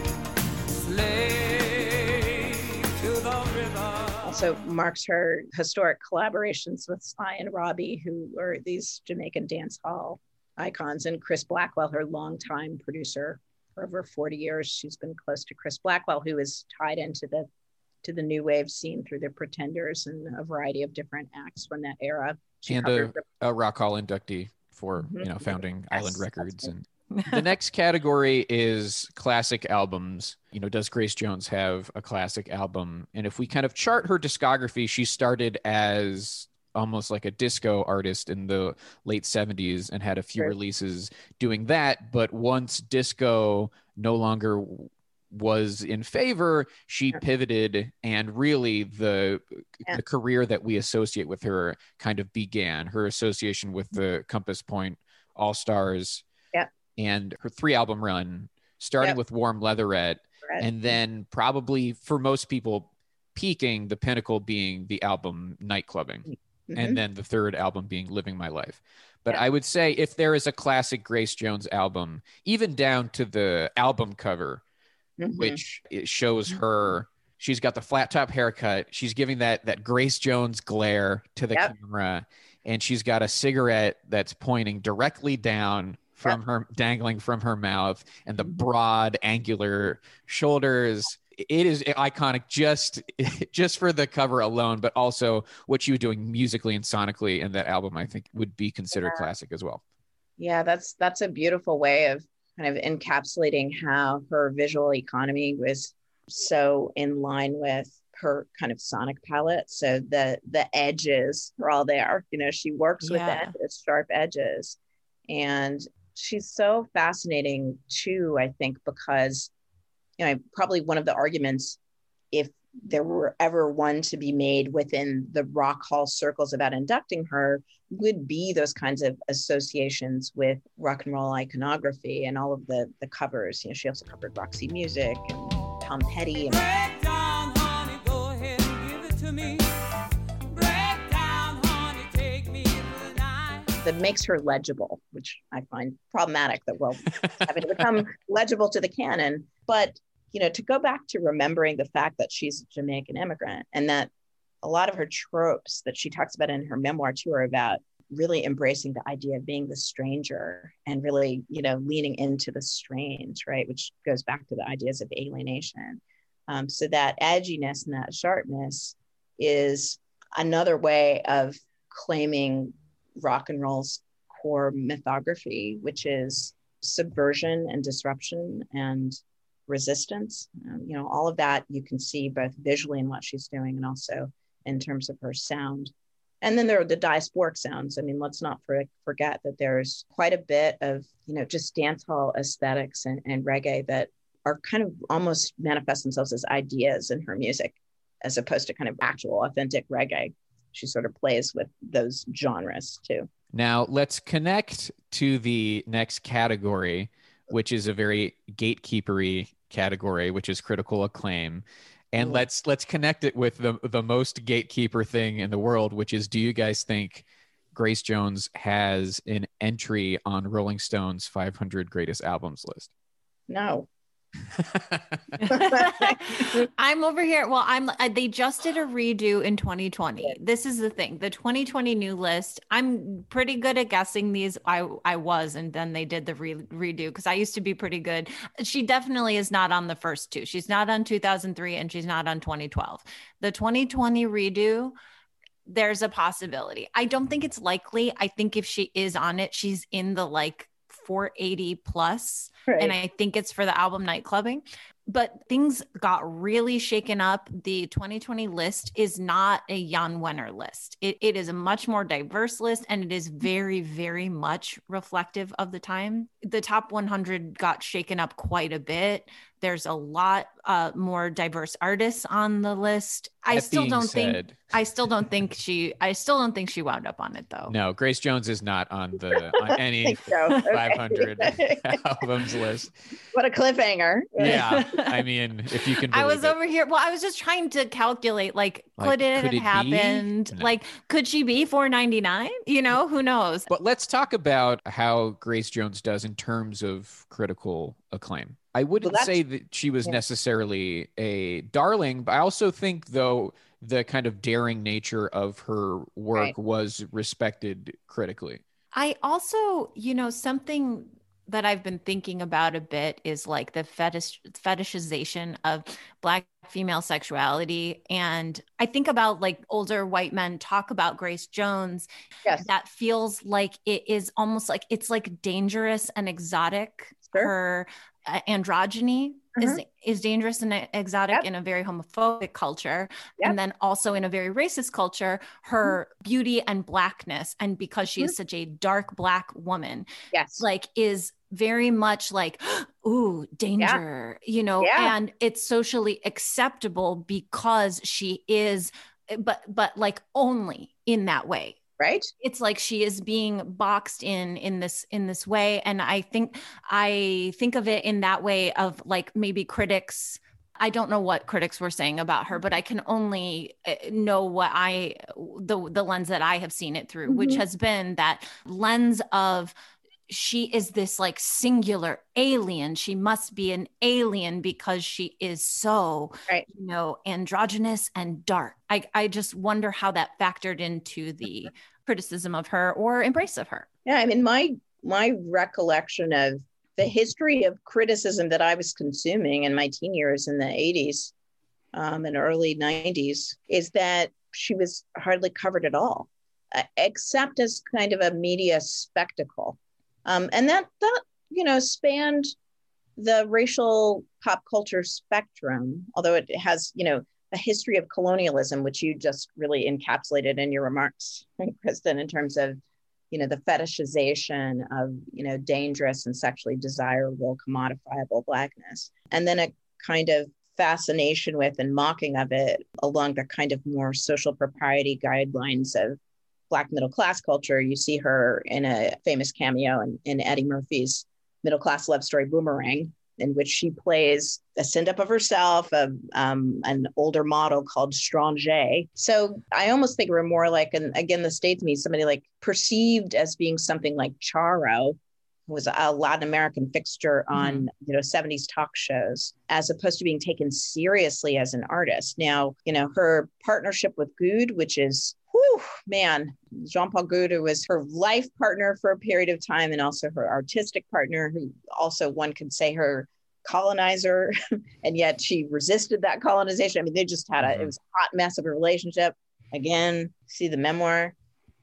river, slave to the river. Also marked her historic collaborations with Sly and Robbie, who are these Jamaican dance hall icons, and Chris Blackwell, her longtime producer. For over forty years, she's been close to Chris Blackwell, who is tied into the to the new wave scene through the Pretenders and a variety of different acts from that era. She and a, the- a Rock Hall inductee for mm-hmm. you know founding yes, Island Records. And the next category is classic albums. You know, does Grace Jones have a classic album? And if we kind of chart her discography, she started as almost like a disco artist in the late seventies and had a few sure. releases doing that. But once disco no longer was in favor, she pivoted, and really the, yeah. the career that we associate with her kind of began. Her association with the Compass Point All-Stars yeah. and her three album run, starting yeah. with Warm Leatherette, right. and then probably for most people peaking, the pinnacle being the album Nightclubbing. Mm-hmm. And then the third album being Living My Life. But yeah. I would say if there is a classic Grace Jones album, even down to the album cover, mm-hmm. which it shows her, she's got the flat top haircut. She's giving that that Grace Jones glare to the yep. camera. And she's got a cigarette that's pointing directly down from yep. her, dangling from her mouth, and the broad angular shoulders. It is iconic just just for the cover alone, but also what you were doing musically and sonically in that album, I think, would be considered yeah. classic as well. Yeah, that's that's a beautiful way of kind of encapsulating how her visual economy was so in line with her kind of sonic palette. So the the edges are all there. You know, she works with yeah. that, it's sharp edges. And she's so fascinating too, I think, because you know, probably one of the arguments, if there were ever one to be made within the Rock Hall circles about inducting her, would be those kinds of associations with rock and roll iconography and all of the the covers. You know, she also covered Roxy Music and Tom Petty. And- Break down, honey, go ahead and give it to me. Break down, honey, take me tonight. That makes her legible, which I find problematic, that we'll have it become legible to the canon. But, you know, to go back to remembering the fact that she's a Jamaican immigrant, and that a lot of her tropes that she talks about in her memoir too are about really embracing the idea of being the stranger and really, you know, leaning into the strange, right? Which goes back to the ideas of alienation. Um, so that edginess and that sharpness is another way of claiming rock and roll's core mythography, which is subversion and disruption and resistance. Um, you know, all of that you can see both visually in what she's doing and also in terms of her sound. And then there are the diasporic sounds. I mean, let's not for, forget that there's quite a bit of, you know, just dance hall aesthetics and, and reggae that are kind of almost manifest themselves as ideas in her music, as opposed to kind of actual authentic reggae. She sort of plays with those genres too. Now let's connect to the next category, which is a very gatekeepery category, which is critical acclaim. And mm-hmm. let's let's connect it with the the most gatekeeper thing in the world, which is, do you guys think Grace Jones has an entry on Rolling Stone's five hundred greatest albums list? No. I'm over here. Well, I'm they just did a redo in twenty twenty. This is the thing. The twenty twenty new list. I'm pretty good at guessing these. I I was, and then they did the re- redo because I used to be pretty good. She definitely is not on the first two. She's not on two thousand three and she's not on twenty twelve. The twenty twenty redo, there's a possibility. I don't think it's likely. I think if she is on it, she's in the like four eighty plus. Right. And I think it's for the album Nightclubbing. But things got really shaken up. The twenty twenty list is not a Jann Wenner list. It, it is a much more diverse list, and it is very, very much reflective of the time. The top one hundred got shaken up quite a bit. There's a lot uh, more diverse artists on the list. I that still don't said. think I still don't think she I still don't think she wound up on it though. No, Grace Jones is not on the on any so. five hundred albums list. What a cliffhanger. Yeah. I mean, if you can I was it. over here. Well, I was just trying to calculate like, like could it could have it happened? No. Like, could she be four ninety-nine? You know, who knows? But let's talk about how Grace Jones does in terms of critical acclaim. I wouldn't well, say that she was yeah. necessarily a darling, but I also think, though, the kind of daring nature of her work right. was respected critically. I also, you know, something that I've been thinking about a bit is like the fetish, fetishization of Black female sexuality. And I think about like older white men talk about Grace Jones. Yes. That feels like it is almost like it's like dangerous and exotic. Sure. Her uh, androgyny mm-hmm. is is dangerous and exotic yep. in a very homophobic culture. Yep. And then also in a very racist culture, her mm-hmm. beauty and Blackness. And because she mm-hmm. is such a dark Black woman, yes, like is very much like, ooh, danger, yeah. you know, yeah. and it's socially acceptable because she is, but, but like only in that way. Right. It's like she is being boxed in, in this, in this way. And I think, I think of it in that way of like maybe critics, I don't know what critics were saying about her, but I can only know what I, the, the lens that I have seen it through, mm-hmm. which has been that lens of, she is this like singular alien. She must be an alien because she is so, right. you know, androgynous and dark. I, I just wonder how that factored into the criticism of her or embrace of her. Yeah. I mean, my, my recollection of the history of criticism that I was consuming in my teen years in the eighties um, and early nineties is that she was hardly covered at all, uh, except as kind of a media spectacle. Um, and that, that, you know, spanned the racial pop culture spectrum, although it has, you know, a history of colonialism, which you just really encapsulated in your remarks, Kristen, in terms of, you know, the fetishization of, you know, dangerous and sexually desirable, commodifiable Blackness. And then a kind of fascination with and mocking of it along the kind of more social propriety guidelines of Black middle class culture. You see her in a famous cameo in, in Eddie Murphy's middle class love story Boomerang, in which she plays a send-up of herself, a, um, an older model called Stranger. So I almost think we're more like, and again, this dates me, somebody like perceived as being something like Charo, who was a Latin American fixture on mm. you know seventies talk shows, as opposed to being taken seriously as an artist. Now, you know, her partnership with Goud, which is Whew, man, Jean-Paul Goud, who was her life partner for a period of time and also her artistic partner, who also one could say her colonizer, and yet she resisted that colonization. I mean, they just had a, it was a hot mess of a relationship. Again, see the memoir.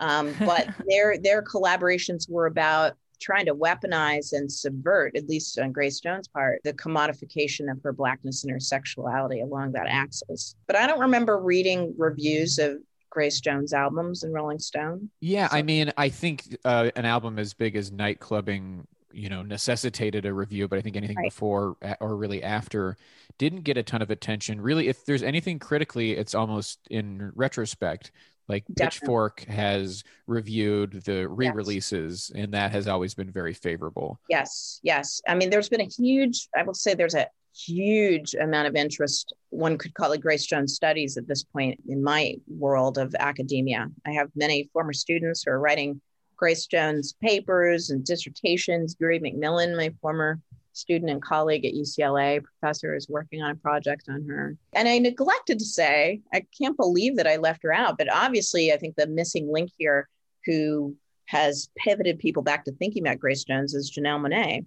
Um, but their their collaborations were about trying to weaponize and subvert, at least on Grace Jones' part, the commodification of her Blackness and her sexuality along that axis. But I don't remember reading reviews of Grace Jones albums in Rolling Stone. Yeah, so. I mean, I think uh, an album as big as Nightclubbing, you know, necessitated a review, but I think anything right. before or really after didn't get a ton of attention. Really, if there's anything critically, it's almost in retrospect. Like Definitely. Pitchfork has reviewed the re-releases, yes. and that has always been very favorable. Yes, yes. I mean, there's been a huge, I will say there's a huge amount of interest. One could call it Grace Jones studies at this point in my world of academia. I have many former students who are writing Grace Jones papers and dissertations. Gary McMillan, my former student and colleague at U C L A professor, is working on a project on her. And I neglected to say, I can't believe that I left her out, but obviously I think the missing link here who has pivoted people back to thinking about Grace Jones is Janelle Monáe.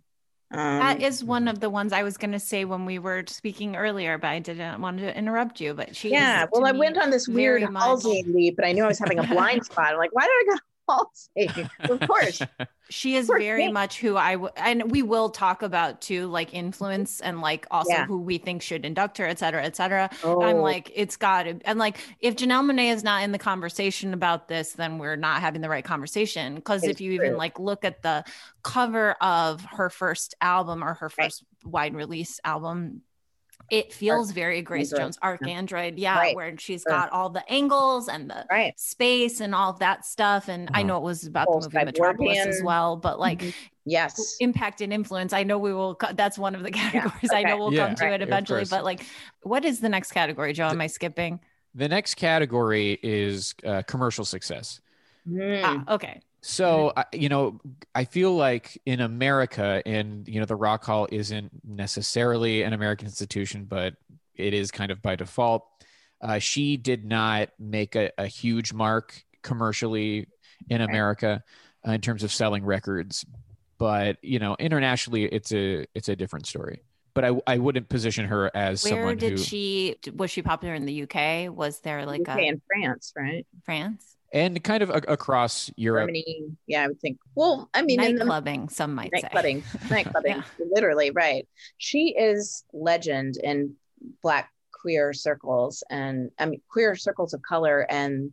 Um, that is one of the ones I was going to say when we were speaking earlier, but I didn't want to interrupt you. But she, yeah, well, I went on this weird Halsey leap, but I knew I was having a blind spot. I'm like, why did I go? palsy. Of course. She is course, very me. much who I w- and we will talk about too, like influence and like also yeah. who we think should induct her, et cetera, et cetera. Oh. I'm like, it's got to, and like, if Janelle Monáe is not in the conversation about this, then we're not having the right conversation. Cause it's if you true. even like look at the cover of her first album or her first right. wide release album, it feels Arc very Grace Android. Jones, Arc yeah. Android. Yeah. Right. Where she's got all the angles and the right. space and all of that stuff. And uh-huh. I know it was about Pulse the movie Metropolis as well, but like, mm-hmm. yes, impact and influence. I know we will, co- that's one of the categories. Yeah. Okay. I know we'll yeah. come to right. it eventually, but like, what is the next category, Joe? Am the, I skipping? The next category is uh, commercial success. Mm. Ah, okay. So, you know, I feel like in America, and, you know, the Rock Hall isn't necessarily an American institution, but it is kind of by default. Uh, she did not make a, a huge mark commercially in America uh, in terms of selling records. But, you know, internationally, it's a it's a different story. But I, I wouldn't position her as Where someone did who... she was she popular in the U K? Was there like U K a... and France, right? France? And kind of a- across Europe. Germany, yeah, I would think. Well, I mean, night in the, clubbing, some might night say. Clubbing, night clubbing, yeah. literally, right. She is legend in Black queer circles and, I mean, queer circles of color and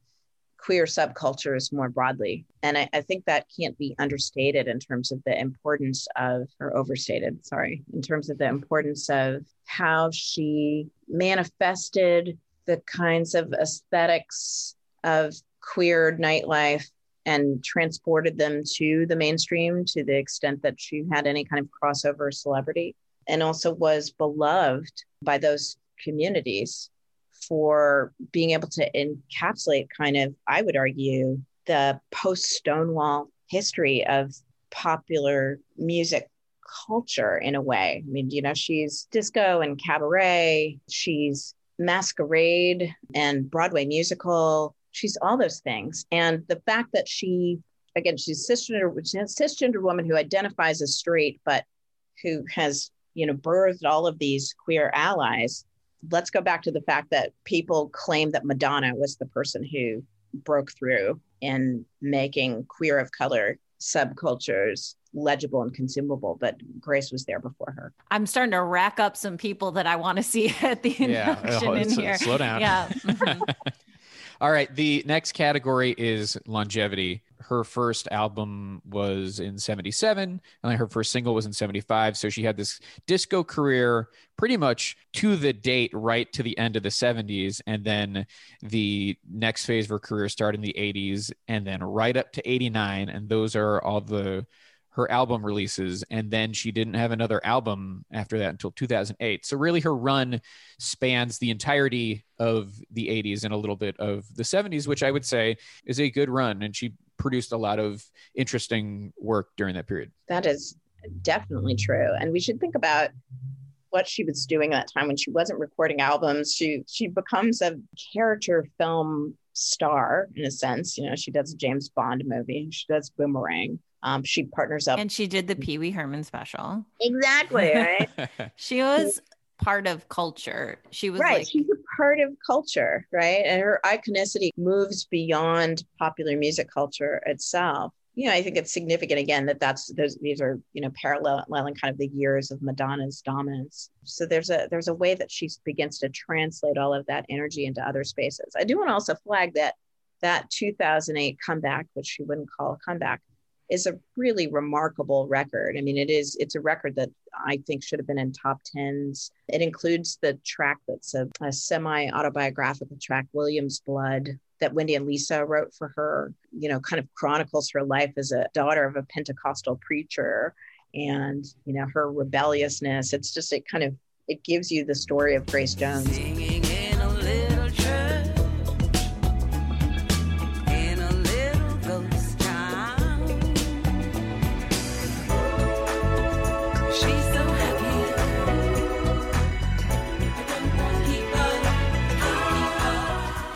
queer subcultures more broadly. And I, I think that can't be understated in terms of the importance of, or overstated, sorry, in terms of the importance of how she manifested the kinds of aesthetics of queer nightlife and transported them to the mainstream to the extent that she had any kind of crossover celebrity, and also was beloved by those communities for being able to encapsulate kind of, I would argue, the post-Stonewall history of popular music culture in a way. I mean, you know, she's disco and cabaret, she's masquerade and Broadway musical. She's all those things. And the fact that she, again, she's a cisgender, cisgender woman who identifies as straight, but who has, you know, birthed all of these queer allies. Let's go back to the fact that people claim that Madonna was the person who broke through in making queer of color subcultures legible and consumable, but Grace was there before her. I'm starting to rack up some people that I want to see at the induction yeah, in here. Slow down. Yeah. Mm-hmm. All right. The next category is longevity. Her first album was in seventy-seven and her first single was in seventy-five. So she had this disco career pretty much to the date, right to the end of the seventies. And then the next phase of her career started in the eighties and then right up to eighty-nine. And those are all the her album releases. And then she didn't have another album after that until two thousand eight. So really her run spans the entirety of the eighties and a little bit of the seventies, which I would say is a good run. And she produced a lot of interesting work during that period. That is definitely true. And we should think about what she was doing at that time when she wasn't recording albums. She, she becomes a character film star in a sense. You know, she does a James Bond movie. She does Boomerang. Um, she partners up. And she did the Pee Wee Herman special. Exactly, right? She was part of culture. She was right, like... she's a part of culture, right? And her iconicity moves beyond popular music culture itself. You know, I think it's significant, again, that that's, those, these are, you know, paralleling kind of the years of Madonna's dominance. So there's a, there's a way that she begins to translate all of that energy into other spaces. I do want to also flag that that two thousand eight comeback, which she wouldn't call a comeback, is a really remarkable record. I mean, it is, it's a record that I think should have been in top tens. It includes the track that's a, a semi-autobiographical track, William's Blood, that Wendy and Lisa wrote for her, you know, kind of chronicles her life as a daughter of a Pentecostal preacher and, you know, her rebelliousness. It's just, it kind of, it gives you the story of Grace Jones. Singing in a little church.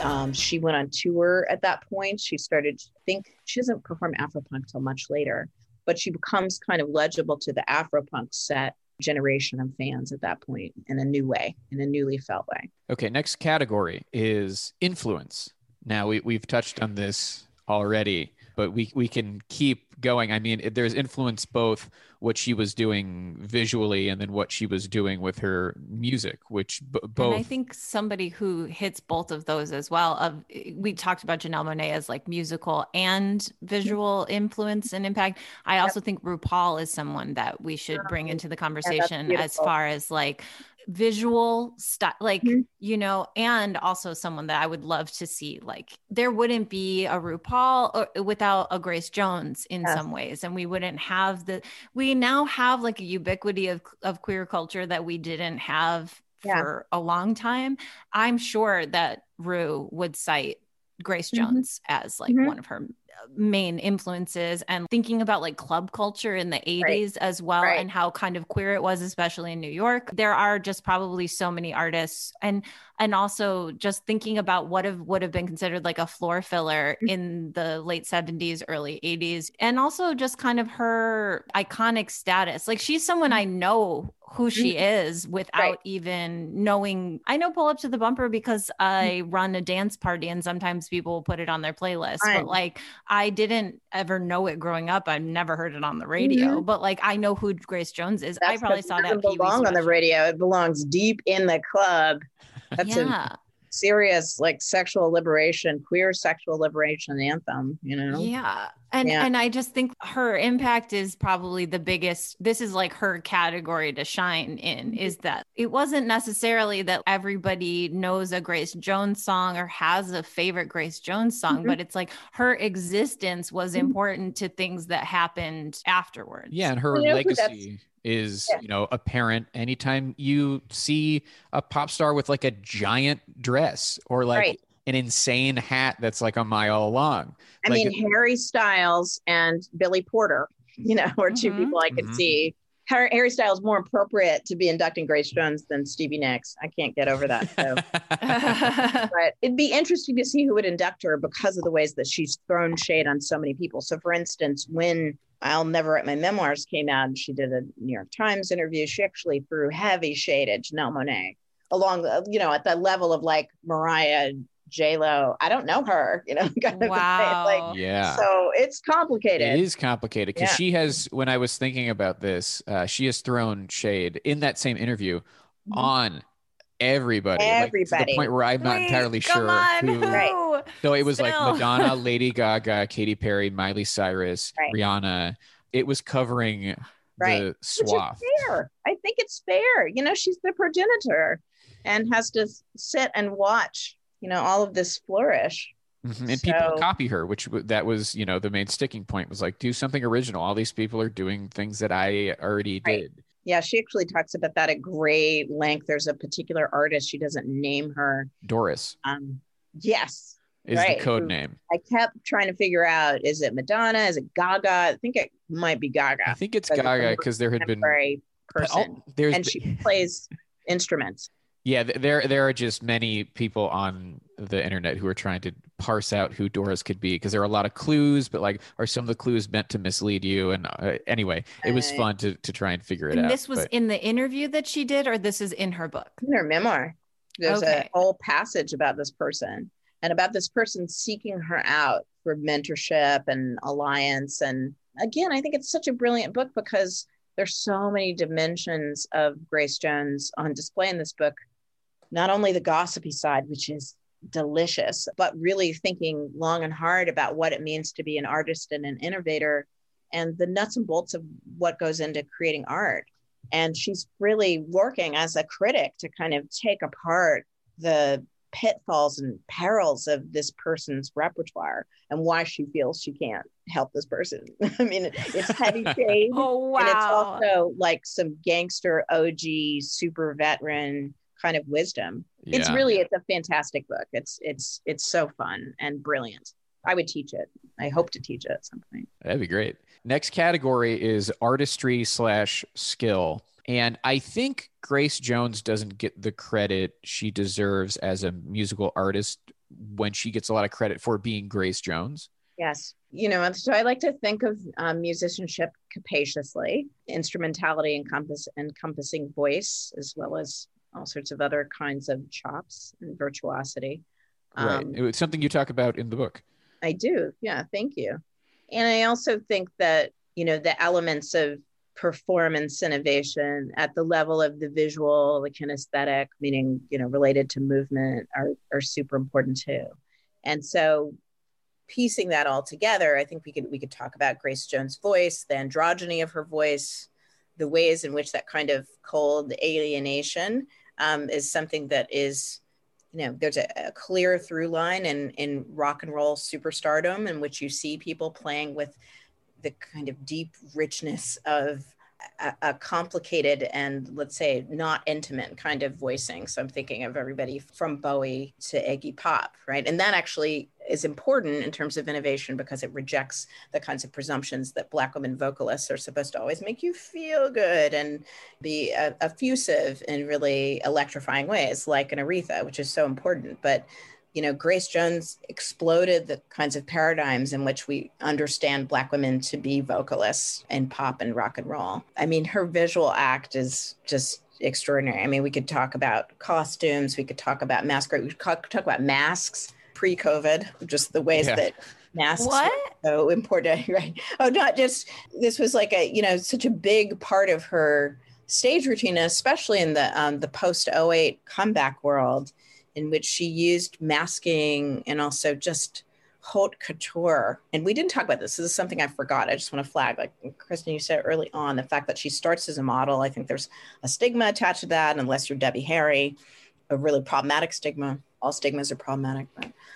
Um, she went on tour at that point. She started to think, she doesn't perform Afropunk till much later, but she becomes kind of legible to the Afropunk set generation of fans at that point in a new way, in a newly felt way. Okay, next category is influence. Now we, we've touched on this already, but we we can keep going. I mean, there's influence both what she was doing visually and then what she was doing with her music, which b- both. And I think somebody who hits both of those as well. Of we talked about Janelle Monáe as like musical and visual influence and impact. I also yep. think RuPaul is someone that we should bring into the conversation yeah, as far as like visual stuff, like, mm-hmm. you know, and also someone that I would love to see, like there wouldn't be a RuPaul or, without a Grace Jones in yeah. some ways. And we wouldn't have the, we now have like a ubiquity of, of queer culture that we didn't have yeah. for a long time. I'm sure that Ru would cite Grace Jones mm-hmm. as like mm-hmm. one of her main influences, and thinking about like club culture in the eighties right. as well right. and how kind of queer it was, especially in New York. There are just probably so many artists, and and also just thinking about what have would have been considered like a floor filler in the late seventies, early eighties, and also just kind of her iconic status. Like she's someone I know who she is without right. even knowing. I know Pull Up to the Bumper because I run a dance party and sometimes people will put it on their playlist, right. but like I didn't ever know it growing up. I've never heard it on the radio, mm-hmm. but like I know who Grace Jones is. That's I probably saw that. It doesn't belong on the radio. It belongs deep in the club. That's yeah. a serious like sexual liberation, queer sexual liberation anthem, you know? Yeah. And yeah. and I just think her impact is probably the biggest. This is like her category to shine in, is that it wasn't necessarily that everybody knows a Grace Jones song or has a favorite Grace Jones song, mm-hmm. but it's like her existence was important to things that happened afterwards. Yeah. And her you know, legacy is, yeah. you know, apparent anytime you see a pop star with like a giant dress or like right. an insane hat that's like a mile long. I like, mean, Harry Styles and Billy Porter, you know, were two mm-hmm. people I could mm-hmm. see. Harry, Harry Styles more appropriate to be inducting Grace Jones than Stevie Nicks. I can't get over that. So. But it'd be interesting to see who would induct her because of the ways that she's thrown shade on so many people. So for instance, when I'll Never Write My Memoirs came out and she did a New York Times interview, she actually threw heavy shade at Janelle Monáe along the, you know, at the level of like Mariah, J-Lo. I don't know her, you know? Wow. Like, yeah. So it's complicated. It is complicated because yeah. she has, when I was thinking about this, uh, she has thrown shade in that same interview mm-hmm. on everybody, everybody. Like, to the point where I'm not Wait, entirely sure on, who. Right. So it was Still. like Madonna, Lady Gaga, Katy Perry, Miley Cyrus, right. Rihanna. It was covering right. the swath. Which is fair. I think it's fair. You know, she's the progenitor and has to sit and watch, you know, all of this flourish. Mm-hmm. And so, people copy her, which that was, you know, the main sticking point was like, do something original. All these people are doing things that I already right. did. Yeah, she actually talks about that at great length. There's a particular artist, she doesn't name her. Doris. Um, yes. Is right. the code name. I kept trying to figure out, is it Madonna? Is it Gaga? I think it might be Gaga. I think it's Gaga because there had been a person. Oh, and she plays instruments. Yeah, there there are just many people on the internet who are trying to parse out who Doris could be because there are a lot of clues, but like, are some of the clues meant to mislead you? And uh, anyway, it was fun to to try and figure it and out. This was but... in the interview that she did, or this is in her book? In her memoir. There's okay. a whole passage about this person and about this person seeking her out for mentorship and alliance. And again, I think it's such a brilliant book because there's so many dimensions of Grace Jones on display in this book. Not only the gossipy side, which is delicious, but really thinking long and hard about what it means to be an artist and an innovator and the nuts and bolts of what goes into creating art. And she's really working as a critic to kind of take apart the pitfalls and perils of this person's repertoire and why she feels she can't help this person. I mean, it's heavy shade. Oh, wow. And it's also like some gangster O G, super veteran kind of wisdom. Yeah. It's really, it's a fantastic book. It's, it's, it's so fun and brilliant. I would teach it. I hope to teach it at some point. That'd be great. Next category is artistry slash skill. And I think Grace Jones doesn't get the credit she deserves as a musical artist when she gets a lot of credit for being Grace Jones. Yes. You know, so I like to think of um, musicianship capaciously, instrumentality encompass, encompassing voice, as well as all sorts of other kinds of chops and virtuosity. Um, right. It's something you talk about in the book. I do. Yeah. Thank you. And I also think that, you know, the elements of performance innovation at the level of the visual, the kinesthetic, meaning, you know, related to movement, are, are super important too. And so piecing that all together, I think we could, we could talk about Grace Jones' voice, the androgyny of her voice, the ways in which that kind of cold alienation um, is something that is, you know, there's a, a clear through line in, in rock and roll superstardom, in which you see people playing with the kind of deep richness of a, a complicated and, let's say, not intimate kind of voicing. So I'm thinking of everybody from Bowie to Iggy Pop, right? And that actually is important in terms of innovation, because it rejects the kinds of presumptions that Black women vocalists are supposed to always make you feel good and be uh, effusive in really electrifying ways, like an Aretha, which is so important. But you know, Grace Jones exploded the kinds of paradigms in which we understand Black women to be vocalists in pop and rock and roll. I mean, her visual act is just extraordinary. I mean, we could talk about costumes, we could talk about masquerade, we could talk about masks pre-COVID, just the ways yeah. that masks what? Were so important, right? Oh, not just, this was like a, you know, such a big part of her stage routine, especially in the um, the post oh eight comeback world, in which she used masking and also just haute couture. And we didn't talk about this. This is something I forgot. I just want to flag, like, Kristen, you said early on, the fact that she starts as a model. I think there's a stigma attached to that, unless you're Debbie Harry, a really problematic stigma. All stigmas are problematic.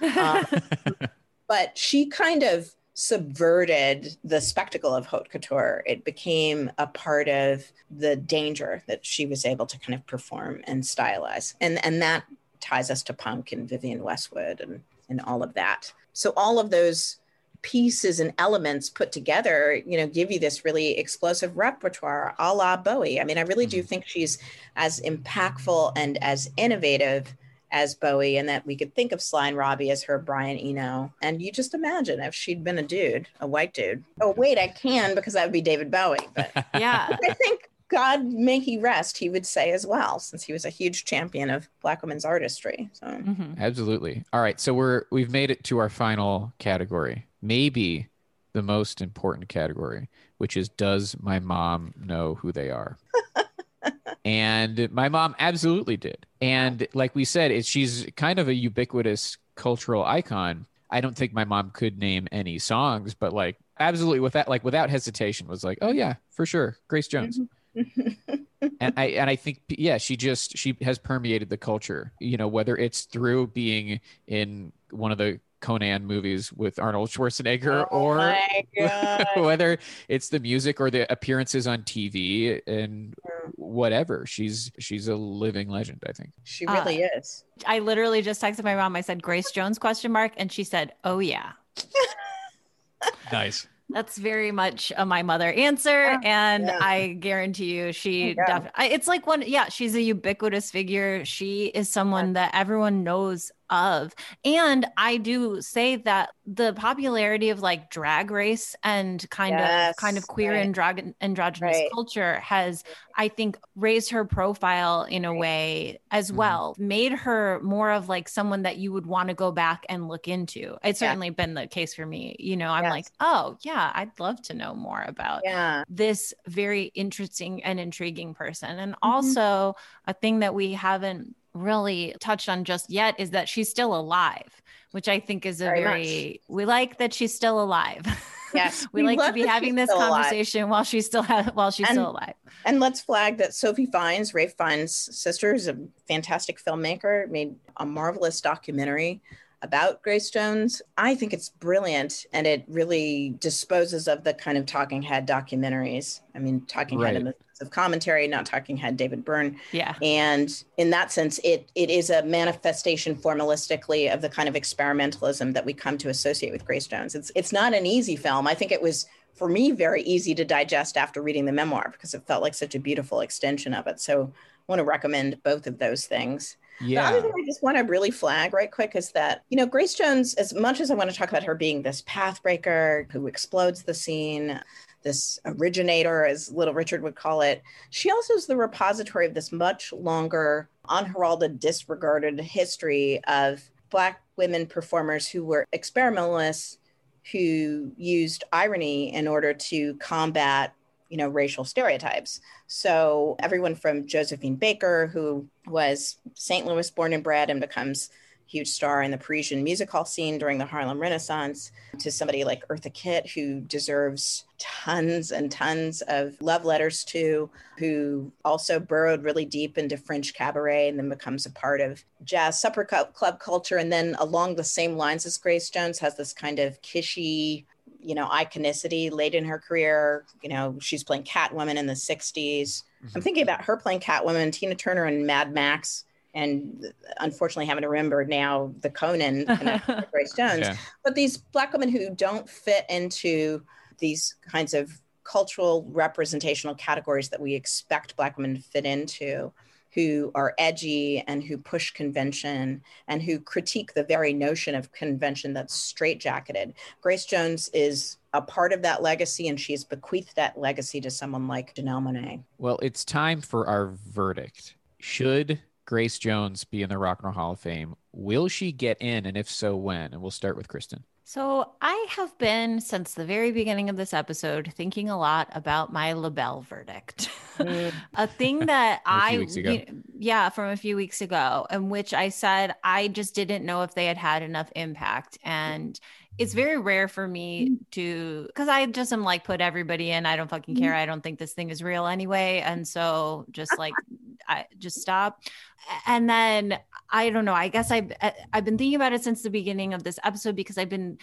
But, um, but she kind of subverted the spectacle of haute couture. It became a part of the danger that she was able to kind of perform and stylize. And, and that ties us to punk and Vivian Westwood and, and all of that. So all of those pieces and elements put together, you know, give you this really explosive repertoire a la Bowie. I mean, I really do think she's as impactful and as innovative as Bowie, and that we could think of Sly and Robbie as her Brian Eno. And you just imagine if she'd been a dude, a white dude. Oh, wait, I can, because that would be David Bowie. But yeah, I think God may he rest, he would say as well, since he was a huge champion of Black women's artistry. So mm-hmm. Absolutely. All right. So we're we've made it to our final category, maybe the most important category, which is, does my mom know who they are? And my mom absolutely did. And like we said, it, she's kind of a ubiquitous cultural icon. I don't think my mom could name any songs, but like absolutely with that, like without hesitation, was like, oh yeah, for sure, Grace Jones. Mm-hmm. and I and I think yeah she just she has permeated the culture, you know, whether it's through being in one of the Conan movies with Arnold Schwarzenegger, oh or whether it's the music or the appearances on T V and whatever, she's she's a living legend. I think she really uh, is. I literally just texted my mom. I said, Grace Jones question mark, and she said, oh yeah. Nice. That's very much a my mother answer. Oh, and yeah. I guarantee you, she yeah. definitely, it's like one, yeah, she's a ubiquitous figure. She is someone that everyone knows of. And I do say that the popularity of like Drag Race and kind yes, of kind of queer right. and drag- androgynous right. culture has, I think, raised her profile in a right. way as well, mm-hmm. made her more of like someone that you would want to go back and look into. It's yeah. certainly been the case for me. You know, I'm yes. like, oh yeah, I'd love to know more about yeah. this very interesting and intriguing person. And mm-hmm. also a thing that we haven't really touched on just yet is that she's still alive, which I think is a very, very we like that she's still alive. Yes. we, we like to be having this conversation alive. while she's still, ha- while she's and, still alive. And let's flag that Sophie Fiennes, Ralph Fiennes' sister, is a fantastic filmmaker, made a marvelous documentary about Grace Jones. I think it's brilliant, and it really disposes of the kind of talking head documentaries. I mean, talking right. head in the sense of commentary, not talking head David Byrne. Yeah. And in that sense, it it is a manifestation formalistically of the kind of experimentalism that we come to associate with Grace Jones. It's it's not an easy film. I think it was, for me, very easy to digest after reading the memoir, because it felt like such a beautiful extension of it. So I want to recommend both of those things. Yeah. The other thing I just want to really flag right quick is that, you know, Grace Jones, as much as I want to talk about her being this pathbreaker who explodes the scene, this originator, as Little Richard would call it, she also is the repository of this much longer, unheralded, disregarded history of Black women performers who were experimentalists, who used irony in order to combat, you know, racial stereotypes. So everyone from Josephine Baker, who was Saint Louis born and bred and becomes a huge star in the Parisian music hall scene during the Harlem Renaissance, to somebody like Eartha Kitt, who deserves tons and tons of love letters to, who also burrowed really deep into French cabaret and then becomes a part of jazz supper club culture. And then along the same lines as Grace Jones, has this kind of kitschy, you know, iconicity late in her career. You know, she's playing Catwoman in the sixties. Mm-hmm. I'm thinking about her playing Catwoman, Tina Turner and Mad Max, and unfortunately having to remember now the Conan connection with Grace Jones. Yeah. But these Black women who don't fit into these kinds of cultural representational categories that we expect Black women to fit into, who are edgy and who push convention and who critique the very notion of convention that's straitjacketed. Grace Jones is a part of that legacy, and she's bequeathed that legacy to someone like Janelle Monáe. Well, it's time for our verdict. Should Grace Jones be in the Rock and Roll Hall of Fame? Will she get in, and if so, when? And we'll start with Kristen. So I have been, since the very beginning of this episode, thinking a lot about my LaBelle verdict, a thing that I, you, yeah, from a few weeks ago, in which I said, I just didn't know if they had had enough impact. And it's very rare for me to, because I just am like, put everybody in. I don't fucking care. I don't think this thing is real anyway. And so just like, I just stop. And then I don't know, I guess I've, I've been thinking about it since the beginning of this episode, because I've been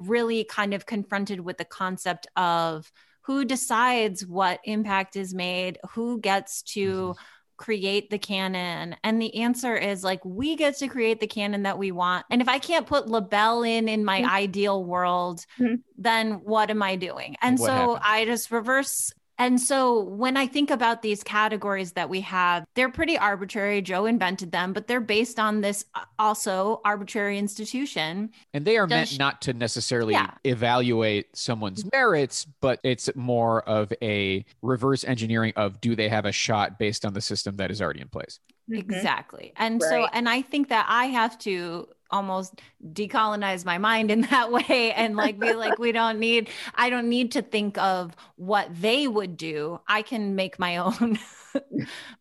really kind of confronted with the concept of who decides what impact is made, who gets to create the canon. And the answer is like, we get to create the canon that we want. And if I can't put LaBelle in, in my mm-hmm. ideal world, mm-hmm. then what am I doing? And what so happened? I just reverse. And so when I think about these categories that we have, they're pretty arbitrary. Joe invented them, but they're based on this also arbitrary institution. And they are Does meant she- not to necessarily yeah. evaluate someone's merits, but it's more of a reverse engineering of, do they have a shot based on the system that is already in place? Mm-hmm. Exactly. And right. so, and I think that I have to almost decolonize my mind in that way and like be like, we don't need, I don't need to think of what they would do. I can make my own,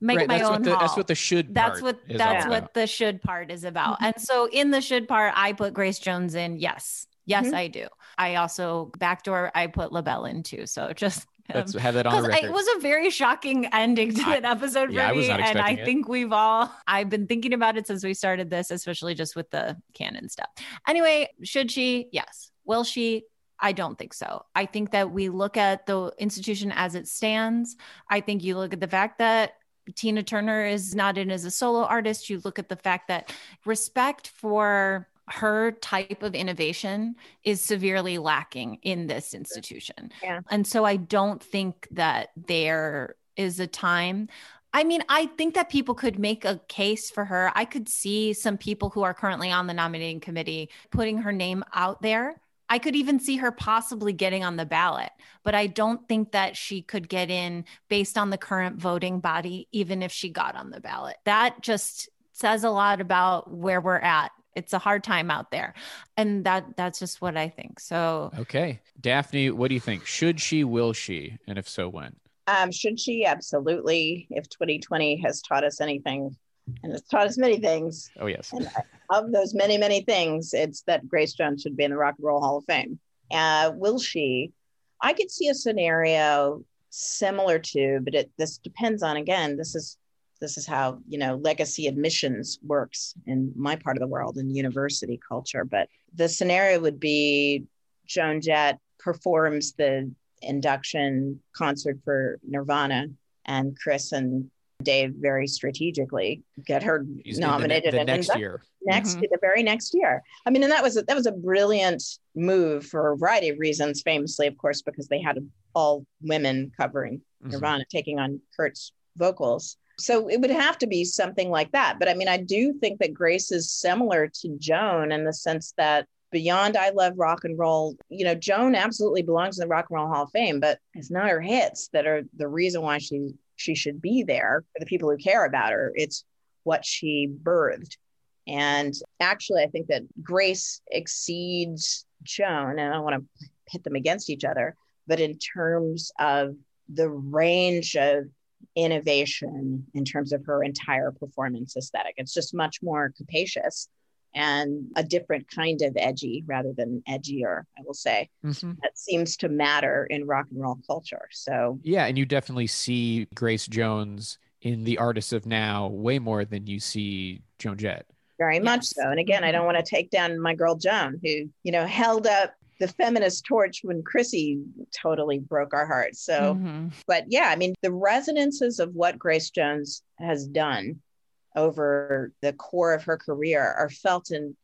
make right, my own the, that's what the should part that's what is that's what about. The should part is about. Mm-hmm. And so in the should part, I put Grace Jones in. Yes. Yes, mm-hmm. I do. I also backdoor, I put LaBelle in too. So just Let's have that on the record. It was a very shocking ending to an episode for me, and I think we've all, I've been thinking about it since we started this, especially just with the canon stuff. Anyway, should she? Yes. Will she? I don't think so. I think that we look at the institution as it stands. I think you look at the fact that Tina Turner is not in as a solo artist. You look at the fact that respect for her type of innovation is severely lacking in this institution. Yeah. And so I don't think that there is a time. I mean, I think that people could make a case for her. I could see some people who are currently on the nominating committee putting her name out there. I could even see her possibly getting on the ballot, but I don't think that she could get in based on the current voting body, even if she got on the ballot. That just says a lot about where we're at. It's a hard time out there. And that that's just what I think. So, okay. Daphne, what do you think? Should she, will she? And if so, when? Um, should she? Absolutely. If twenty twenty has taught us anything, and it's taught us many things. Oh, yes. And of those many, many things, it's that Grace Jones should be in the Rock and Roll Hall of Fame. Uh, will she? I could see a scenario similar to, but it, this depends on, again, this is This is how, you know, legacy admissions works in my part of the world in university culture. But the scenario would be Joan Jett performs the induction concert for Nirvana, and Chris and Dave very strategically get her She's nominated the, the next induct- year, next mm-hmm. the very next year. I mean, and that was a, that was a brilliant move for a variety of reasons. Famously, of course, because they had all women covering Nirvana, mm-hmm. taking on Kurt's vocals. So it would have to be something like that. But I mean, I do think that Grace is similar to Joan in the sense that beyond I Love Rock and Roll, you know, Joan absolutely belongs in the Rock and Roll Hall of Fame, but it's not her hits that are the reason why she, she should be there for the people who care about her. It's what she birthed. And actually, I think that Grace exceeds Joan, and I don't want to pit them against each other, but in terms of the range of innovation in terms of her entire performance aesthetic, it's just much more capacious and a different kind of edgy rather than edgier, I will say, mm-hmm. that seems to matter in rock and roll culture. So yeah, and you definitely see Grace Jones in the artists of now way more than you see Joan Jett. Very yes. much so. And again, I don't want to take down my girl Joan, who, you know, held up the feminist torch when Chrissy totally broke our hearts. So, mm-hmm. but yeah, I mean, the resonances of what Grace Jones has done over the core of her career are felt in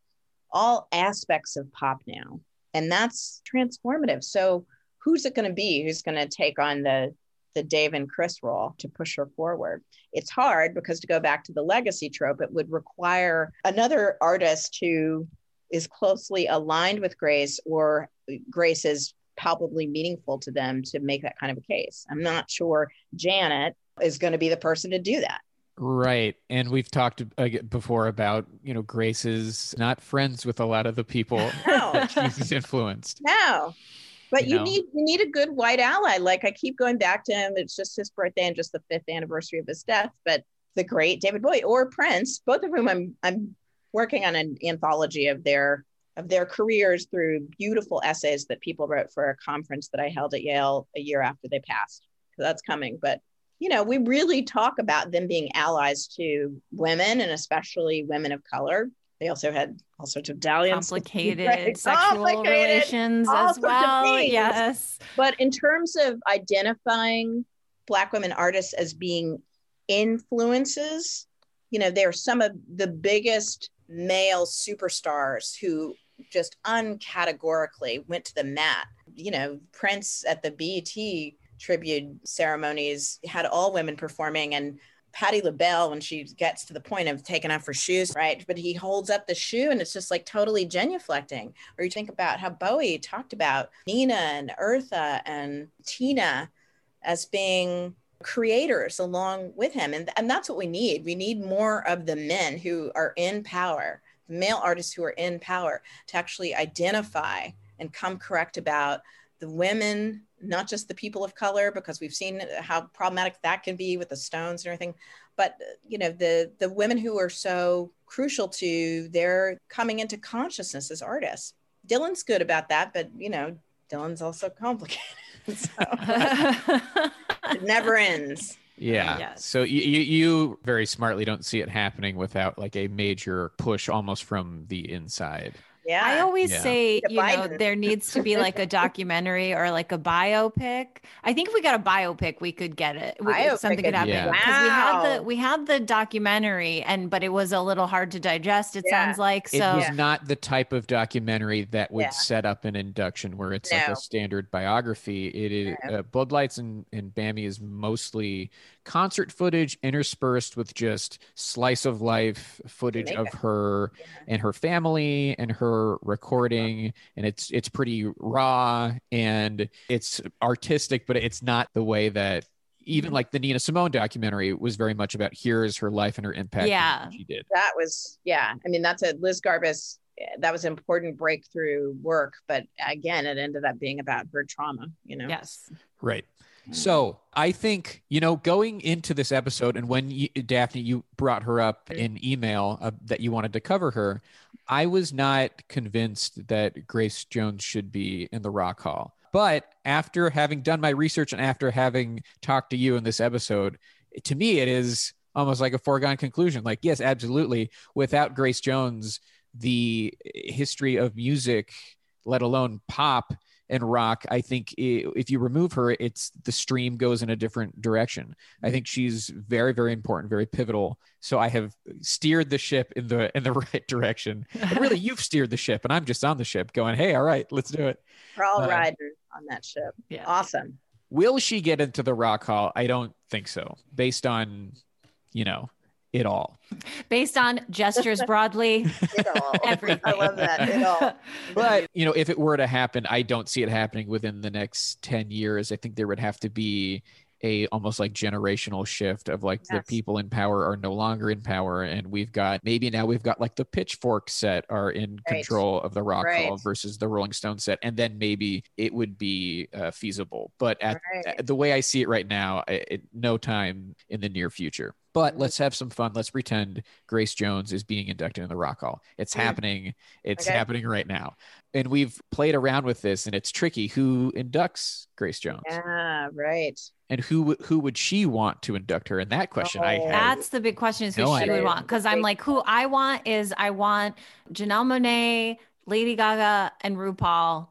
all aspects of pop now. And that's transformative. So who's it going to be? Who's going to take on the the Dave and Chris role to push her forward? It's hard because, to go back to the legacy trope, it would require another artist who is closely aligned with Grace, or Grace is palpably meaningful to them, to make that kind of a case. I'm not sure Janet is going to be the person to do that. Right. And we've talked before about, you know, Grace is not friends with a lot of the people no. that she's influenced. No. But you, you know? need you need a good white ally. Like, I keep going back to him. It's just his birthday and just the fifth anniversary of his death. But the great David Bowie or Prince, both of whom I'm I'm working on an anthology of their of their careers through beautiful essays that people wrote for a conference that I held at Yale a year after they passed. So that's coming. But, you know, we really talk about them being allies to women, and especially women of color. They also had all sorts of dalliances, complicated right? sexual complicated, relations as well. Yes. But in terms of identifying Black women artists as being influences, you know, they're some of the biggest male superstars who just uncategorically went to the mat. You know, Prince at the B E T tribute ceremonies had all women performing, and Patti LaBelle, when she gets to the point of taking off her shoes, right? But he holds up the shoe and it's just like totally genuflecting. Or you think about how Bowie talked about Nina and Eartha and Tina as being creators along with him. And, and that's what we need. We need more of the men who are in power, the male artists who are in power, to actually identify and come correct about the women, not just the people of color, because we've seen how problematic that can be with the Stones and everything, but, you know, the the women who are so crucial to their coming into consciousness as artists. Dylan's good about that, but, you know, Dylan's also complicated. So it never ends. Yeah. Yes. So you, you you very smartly don't see it happening without like a major push almost from the inside. Yeah. I always yeah. say, you know, there needs to be like a documentary or like a biopic. I think if we got a biopic, we could get it. We, something could happen. Yeah. Wow. We had the we had the documentary, and but it was a little hard to digest, it yeah. sounds like. So it was yeah. not the type of documentary that would yeah. set up an induction where it's no. like a standard biography. It is no. uh, Bloodlights and, and Bammy is mostly concert footage interspersed with just slice of life footage of her yeah. and her family and her recording, and it's it's pretty raw and it's artistic, but it's not the way that even like the Nina Simone documentary was very much about here's her life and her impact. Yeah, she did. That was yeah. I mean, that's a Liz Garbus. That was important breakthrough work, but again, it ended up being about her trauma. You know. Yes. Right. So I think, you know, going into this episode, and when you, Daphne, you brought her up in email uh, that you wanted to cover her, I was not convinced that Grace Jones should be in the Rock Hall. But after having done my research and after having talked to you in this episode, to me, it is almost like a foregone conclusion. Like, yes, absolutely. Without Grace Jones, the history of music, let alone pop and rock, I think if you remove her, it's the stream goes in a different direction. I think she's very, very important, very pivotal. So I have steered the ship in the in the right direction. And really, you've steered the ship, and I'm just on the ship going, hey, all right, let's do it. We're all uh, riding on that ship. Yeah. Awesome. Will she get into the Rock Hall? I don't think so, based on, you know, it all. Based on gestures broadly. It all. Everything. I love that. It all. But, you know, if it were to happen, I don't see it happening within the next ten years. I think there would have to be a almost like generational shift of like yes. the people in power are no longer in power. And we've got, maybe now we've got like the Pitchfork set are in right. control of the Rock right. Hall versus the Rolling Stone set. And then maybe it would be uh, feasible. But at, right. at the way I see it right now, it, it, no time in the near future. But let's have some fun. Let's pretend Grace Jones is being inducted in the Rock Hall. It's mm-hmm. happening. It's okay. happening right now. And we've played around with this, and it's tricky. Who inducts Grace Jones? Yeah, right. And who who would she want to induct her? And that question oh, I had. That's the big question is who no she idea. Would want. Because I'm like, who I want is I want Janelle Monáe, Lady Gaga, and RuPaul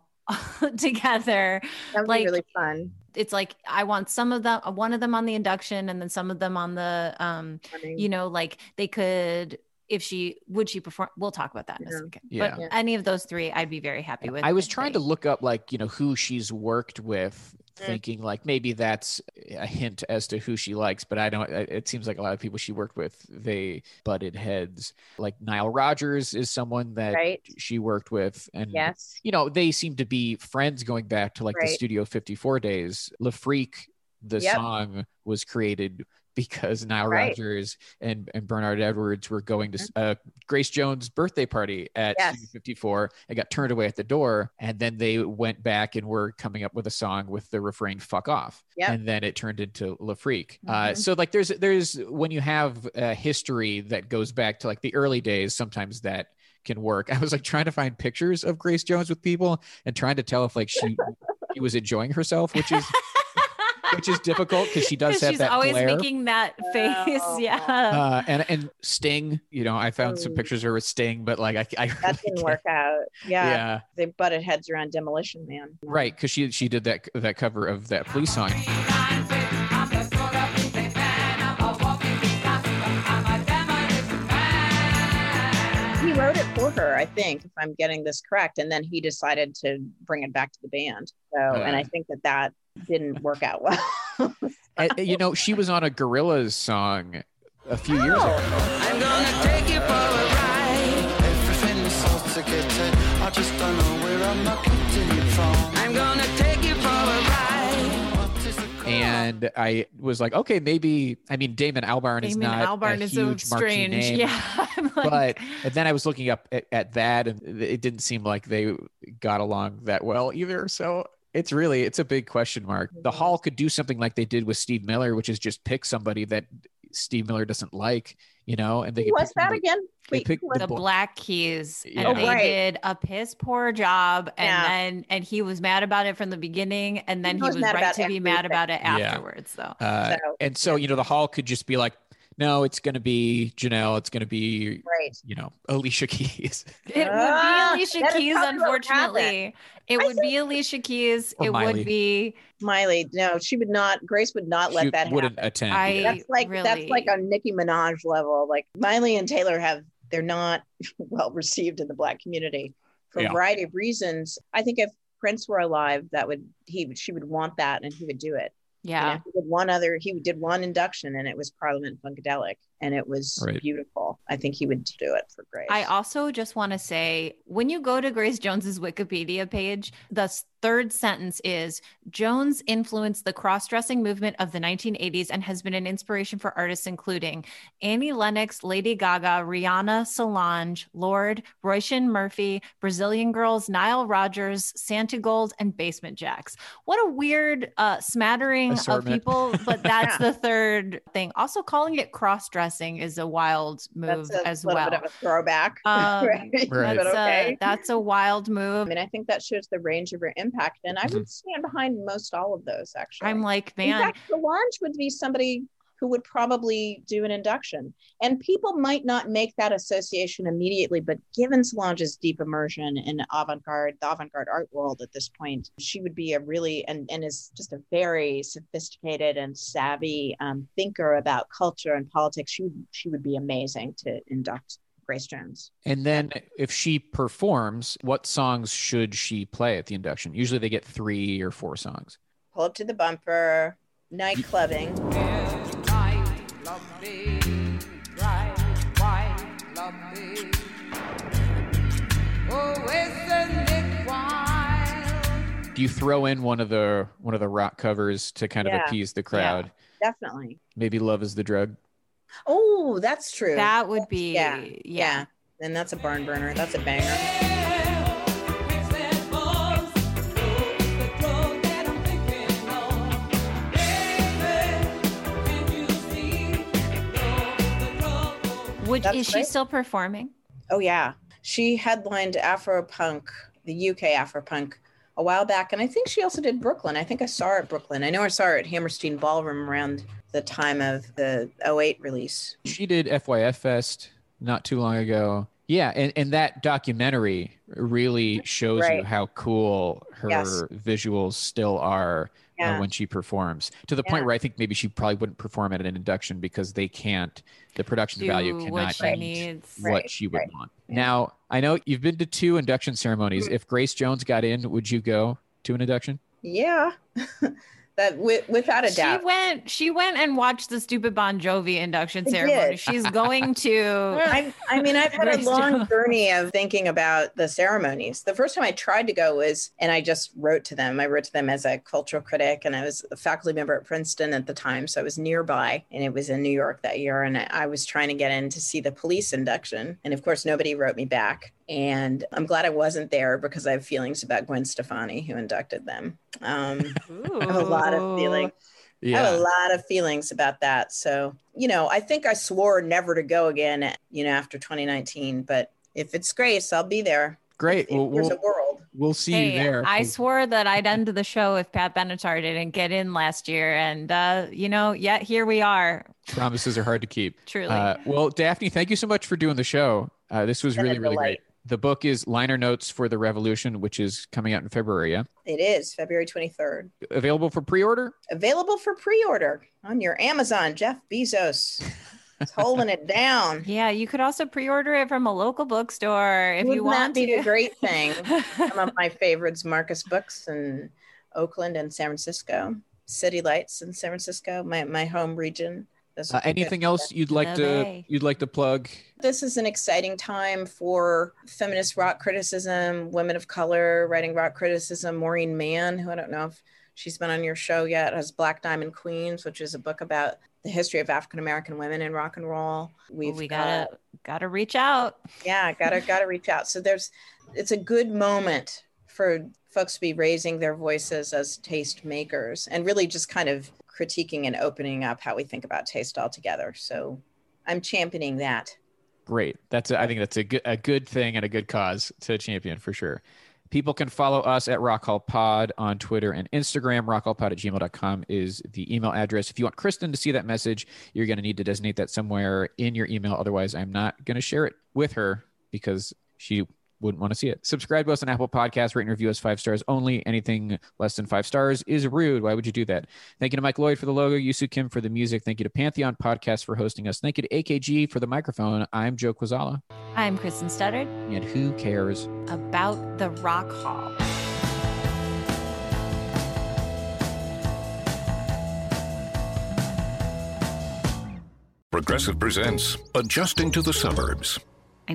together. That would like, be really fun. It's like, I want some of them, one of them on the induction and then some of them on the, um, you know, like they could, if she, would she perform? We'll talk about that in a second. Yeah. But yeah. any of those three, I'd be very happy with. I was trying to look up like, you know, who she's worked with, thinking like maybe that's a hint as to who she likes, but I don't, it seems like a lot of people she worked with, they butted heads. Like Nile Rodgers is someone that right. she worked with, and yes. you know, they seem to be friends going back to like right. the Studio fifty-four days. La Freak, the yep. song was created because Nile right. Rodgers and, and Bernard Edwards were going to uh, Grace Jones' birthday party at yes. fifty-four and got turned away at the door. And then they went back and were coming up with a song with the refrain, fuck off. Yep. And then it turned into La Freak. Mm-hmm. Uh, so like there's, there's when you have a history that goes back to like the early days, sometimes that can work. I was like trying to find pictures of Grace Jones with people and trying to tell if like she, she was enjoying herself, which is... which is difficult because she does have that glare. She's always making that face, oh. yeah. Uh, and and Sting, you know, I found some pictures of her with Sting, but like I, I really that didn't can't. work out. Yeah. yeah, they butted heads around Demolition Man. Right, because she she did that that cover of that Police song. He wrote it for her, I think, if I'm getting this correct, and then he decided to bring it back to the band. So, uh, and I think that that. didn't work out well. And, you know, she was on a Gorillaz song a few oh. years ago. I'm gonna take you for a ride. Everything is so ticketed. I just don't know where I'm not continuing from. I'm gonna take you for a ride. And I was like, okay, maybe. I mean, Damon Albarn Damon is not Albarn a is huge so marquee name. Yeah, I'm like... but and then I was looking up at, at that, and it didn't seem like they got along that well either. So. It's really, it's a big question mark. The Hall could do something like they did with Steve Miller, which is just pick somebody that Steve Miller doesn't like, you know, and they could What's that somebody, again? Wait, the, the Black Keys yeah. and oh, they right. did a piss poor job. And yeah. then, and he was mad about it from the beginning. And then he, he was, was right to be everything. mad about it afterwards yeah. though. Uh, so, and so, yeah. you know, the Hall could just be like, no, it's going to be Janelle. It's going to be, right. you know, Alicia Keys. It uh, would be Alicia Keys, unfortunately. It I would think... be Alicia Keys. Or it Miley. would be Miley. No, she would not. Grace would not let she that wouldn't happen. Attend. I that's like really... that's like a Nicki Minaj level. Like Miley and Taylor have, they're not well received in the Black community for yeah. a variety of reasons. I think if Prince were alive, that would he she would want that, and he would do it. Yeah, you know, he did one other. He did one induction, and it was Parliament Funkadelic, and it was right. beautiful. I think he would do it for Grace. I also just want to say, when you go to Grace Jones's Wikipedia page, the third sentence is Jones influenced the cross-dressing movement of the nineteen eighties and has been an inspiration for artists including Annie Lennox, Lady Gaga, Rihanna, Solange, Lorde, Roisin Murphy, Brazilian Girls, Nile Rodgers, Santigold, and Basement Jaxx. What a weird uh, smattering Assortment. of people, but that's yeah. the third thing. Also, calling it cross-dressing is a wild move that's a as well. Bit of a throwback. Um, right? Right. That's, okay. a, that's a wild move. I mean, I think that shows the range of her impact, and I mm-hmm. would stand behind most all of those. Actually, I'm like, man, in fact, Solange would be somebody who would probably do an induction, and people might not make that association immediately. But given Solange's deep immersion in avant-garde, the avant-garde art world at this point, she would be a really and and is just a very sophisticated and savvy um, thinker about culture and politics. She she would be amazing to induct Grace Jones. And then, if she performs, what songs should she play at the induction? Usually, they get three or four songs. Pull Up to the Bumper, Night Clubbing. Do you throw in one of the one of the rock covers to kind yeah. of appease the crowd. Yeah, definitely. Maybe Love Is the Drug. Oh, that's true. That would be yeah. Yeah. yeah. And that's a barn burner. That's a banger. Would, is she right. still performing? Oh, yeah. She headlined Afropunk, the U K Afropunk, a while back. And I think she also did Brooklyn. I think I saw her at Brooklyn. I know I saw her at Hammerstein Ballroom around the time of the oh eight release. She did F Y F Fest not too long ago. Yeah. And, and that documentary really shows right. you how cool her yes. visuals still are yeah. uh, when she performs, to the yeah. point where I think maybe she probably wouldn't perform at an induction because they can't, the production Do value cannot what meet what right. she would right. want. Yeah. Now, I know you've been to two induction ceremonies. Mm-hmm. If Grace Jones got in, would you go to an induction? Yeah. That w- without a doubt. She went She went and watched the stupid Bon Jovi induction ceremony. She's going to. I, I mean, I've had a long journey of thinking about the ceremonies. The first time I tried to go was, and I just wrote to them. I wrote to them as a cultural critic, and I was a faculty member at Princeton at the time. So I was nearby, and it was in New York that year. And I, I was trying to get in to see the Police induction. And of course, nobody wrote me back. And I'm glad I wasn't there because I have feelings about Gwen Stefani, who inducted them. Um, I have a lot of feelings. Yeah. I have a lot of feelings about that. So, you know, I think I swore never to go again, you know, after twenty nineteen. But if it's Grace, I'll be there. Great. If, if well, there's we'll, a world. We'll see hey, you there. I swore that I'd end the show if Pat Benatar didn't get in last year. And, uh, you know, yeah, here we are. Promises are hard to keep. Truly. Uh, well, Daphne, thank you so much for doing the show. Uh, this was really, really great. The book is Liner Notes for the Revolution, which is coming out in February, yeah? It is, February twenty-third. Available for pre-order? Available for pre-order on your Amazon. Jeff Bezos is holding it down. Yeah, you could also pre-order it from a local bookstore if Wouldn't you want to. Wouldn't that be a great thing? Some of my favorites, Marcus Books in Oakland and San Francisco, City Lights in San Francisco, my, my home region. Uh, anything else you'd like no to way. you'd like to plug? This is an exciting time for feminist rock criticism, women of color writing rock criticism. Maureen Mann, who I don't know if she's been on your show yet, has Black Diamond Queens, which is a book about the history of African American women in rock and roll. We've well, we gotta got, gotta reach out. Yeah, gotta gotta reach out. So there's, it's a good moment for folks to be raising their voices as taste makers and really just kind of critiquing and opening up how we think about taste altogether. So I'm championing that. Great. That's a, I think that's a good, a good thing and a good cause to champion for sure. People can follow us at Rock Hall Pod on Twitter and Instagram. Rockhallpod at gmail dot com is the email address. If you want Kristen to see that message, you're going to need to designate that somewhere in your email. Otherwise, I'm not going to share it with her because she wouldn't want to see it. Subscribe to us on Apple Podcasts. Rate and review us five stars only. Anything less than five stars is rude. Why would you do that? Thank you to Mike Lloyd for the logo, Yusu Kim for the music. Thank you to Pantheon Podcast for hosting us. Thank you to A K G for the microphone. I'm Joe Quazala. I'm Kristen Studdard. And who cares about the Rock Hall? Progressive presents Adjusting to the Suburbs. I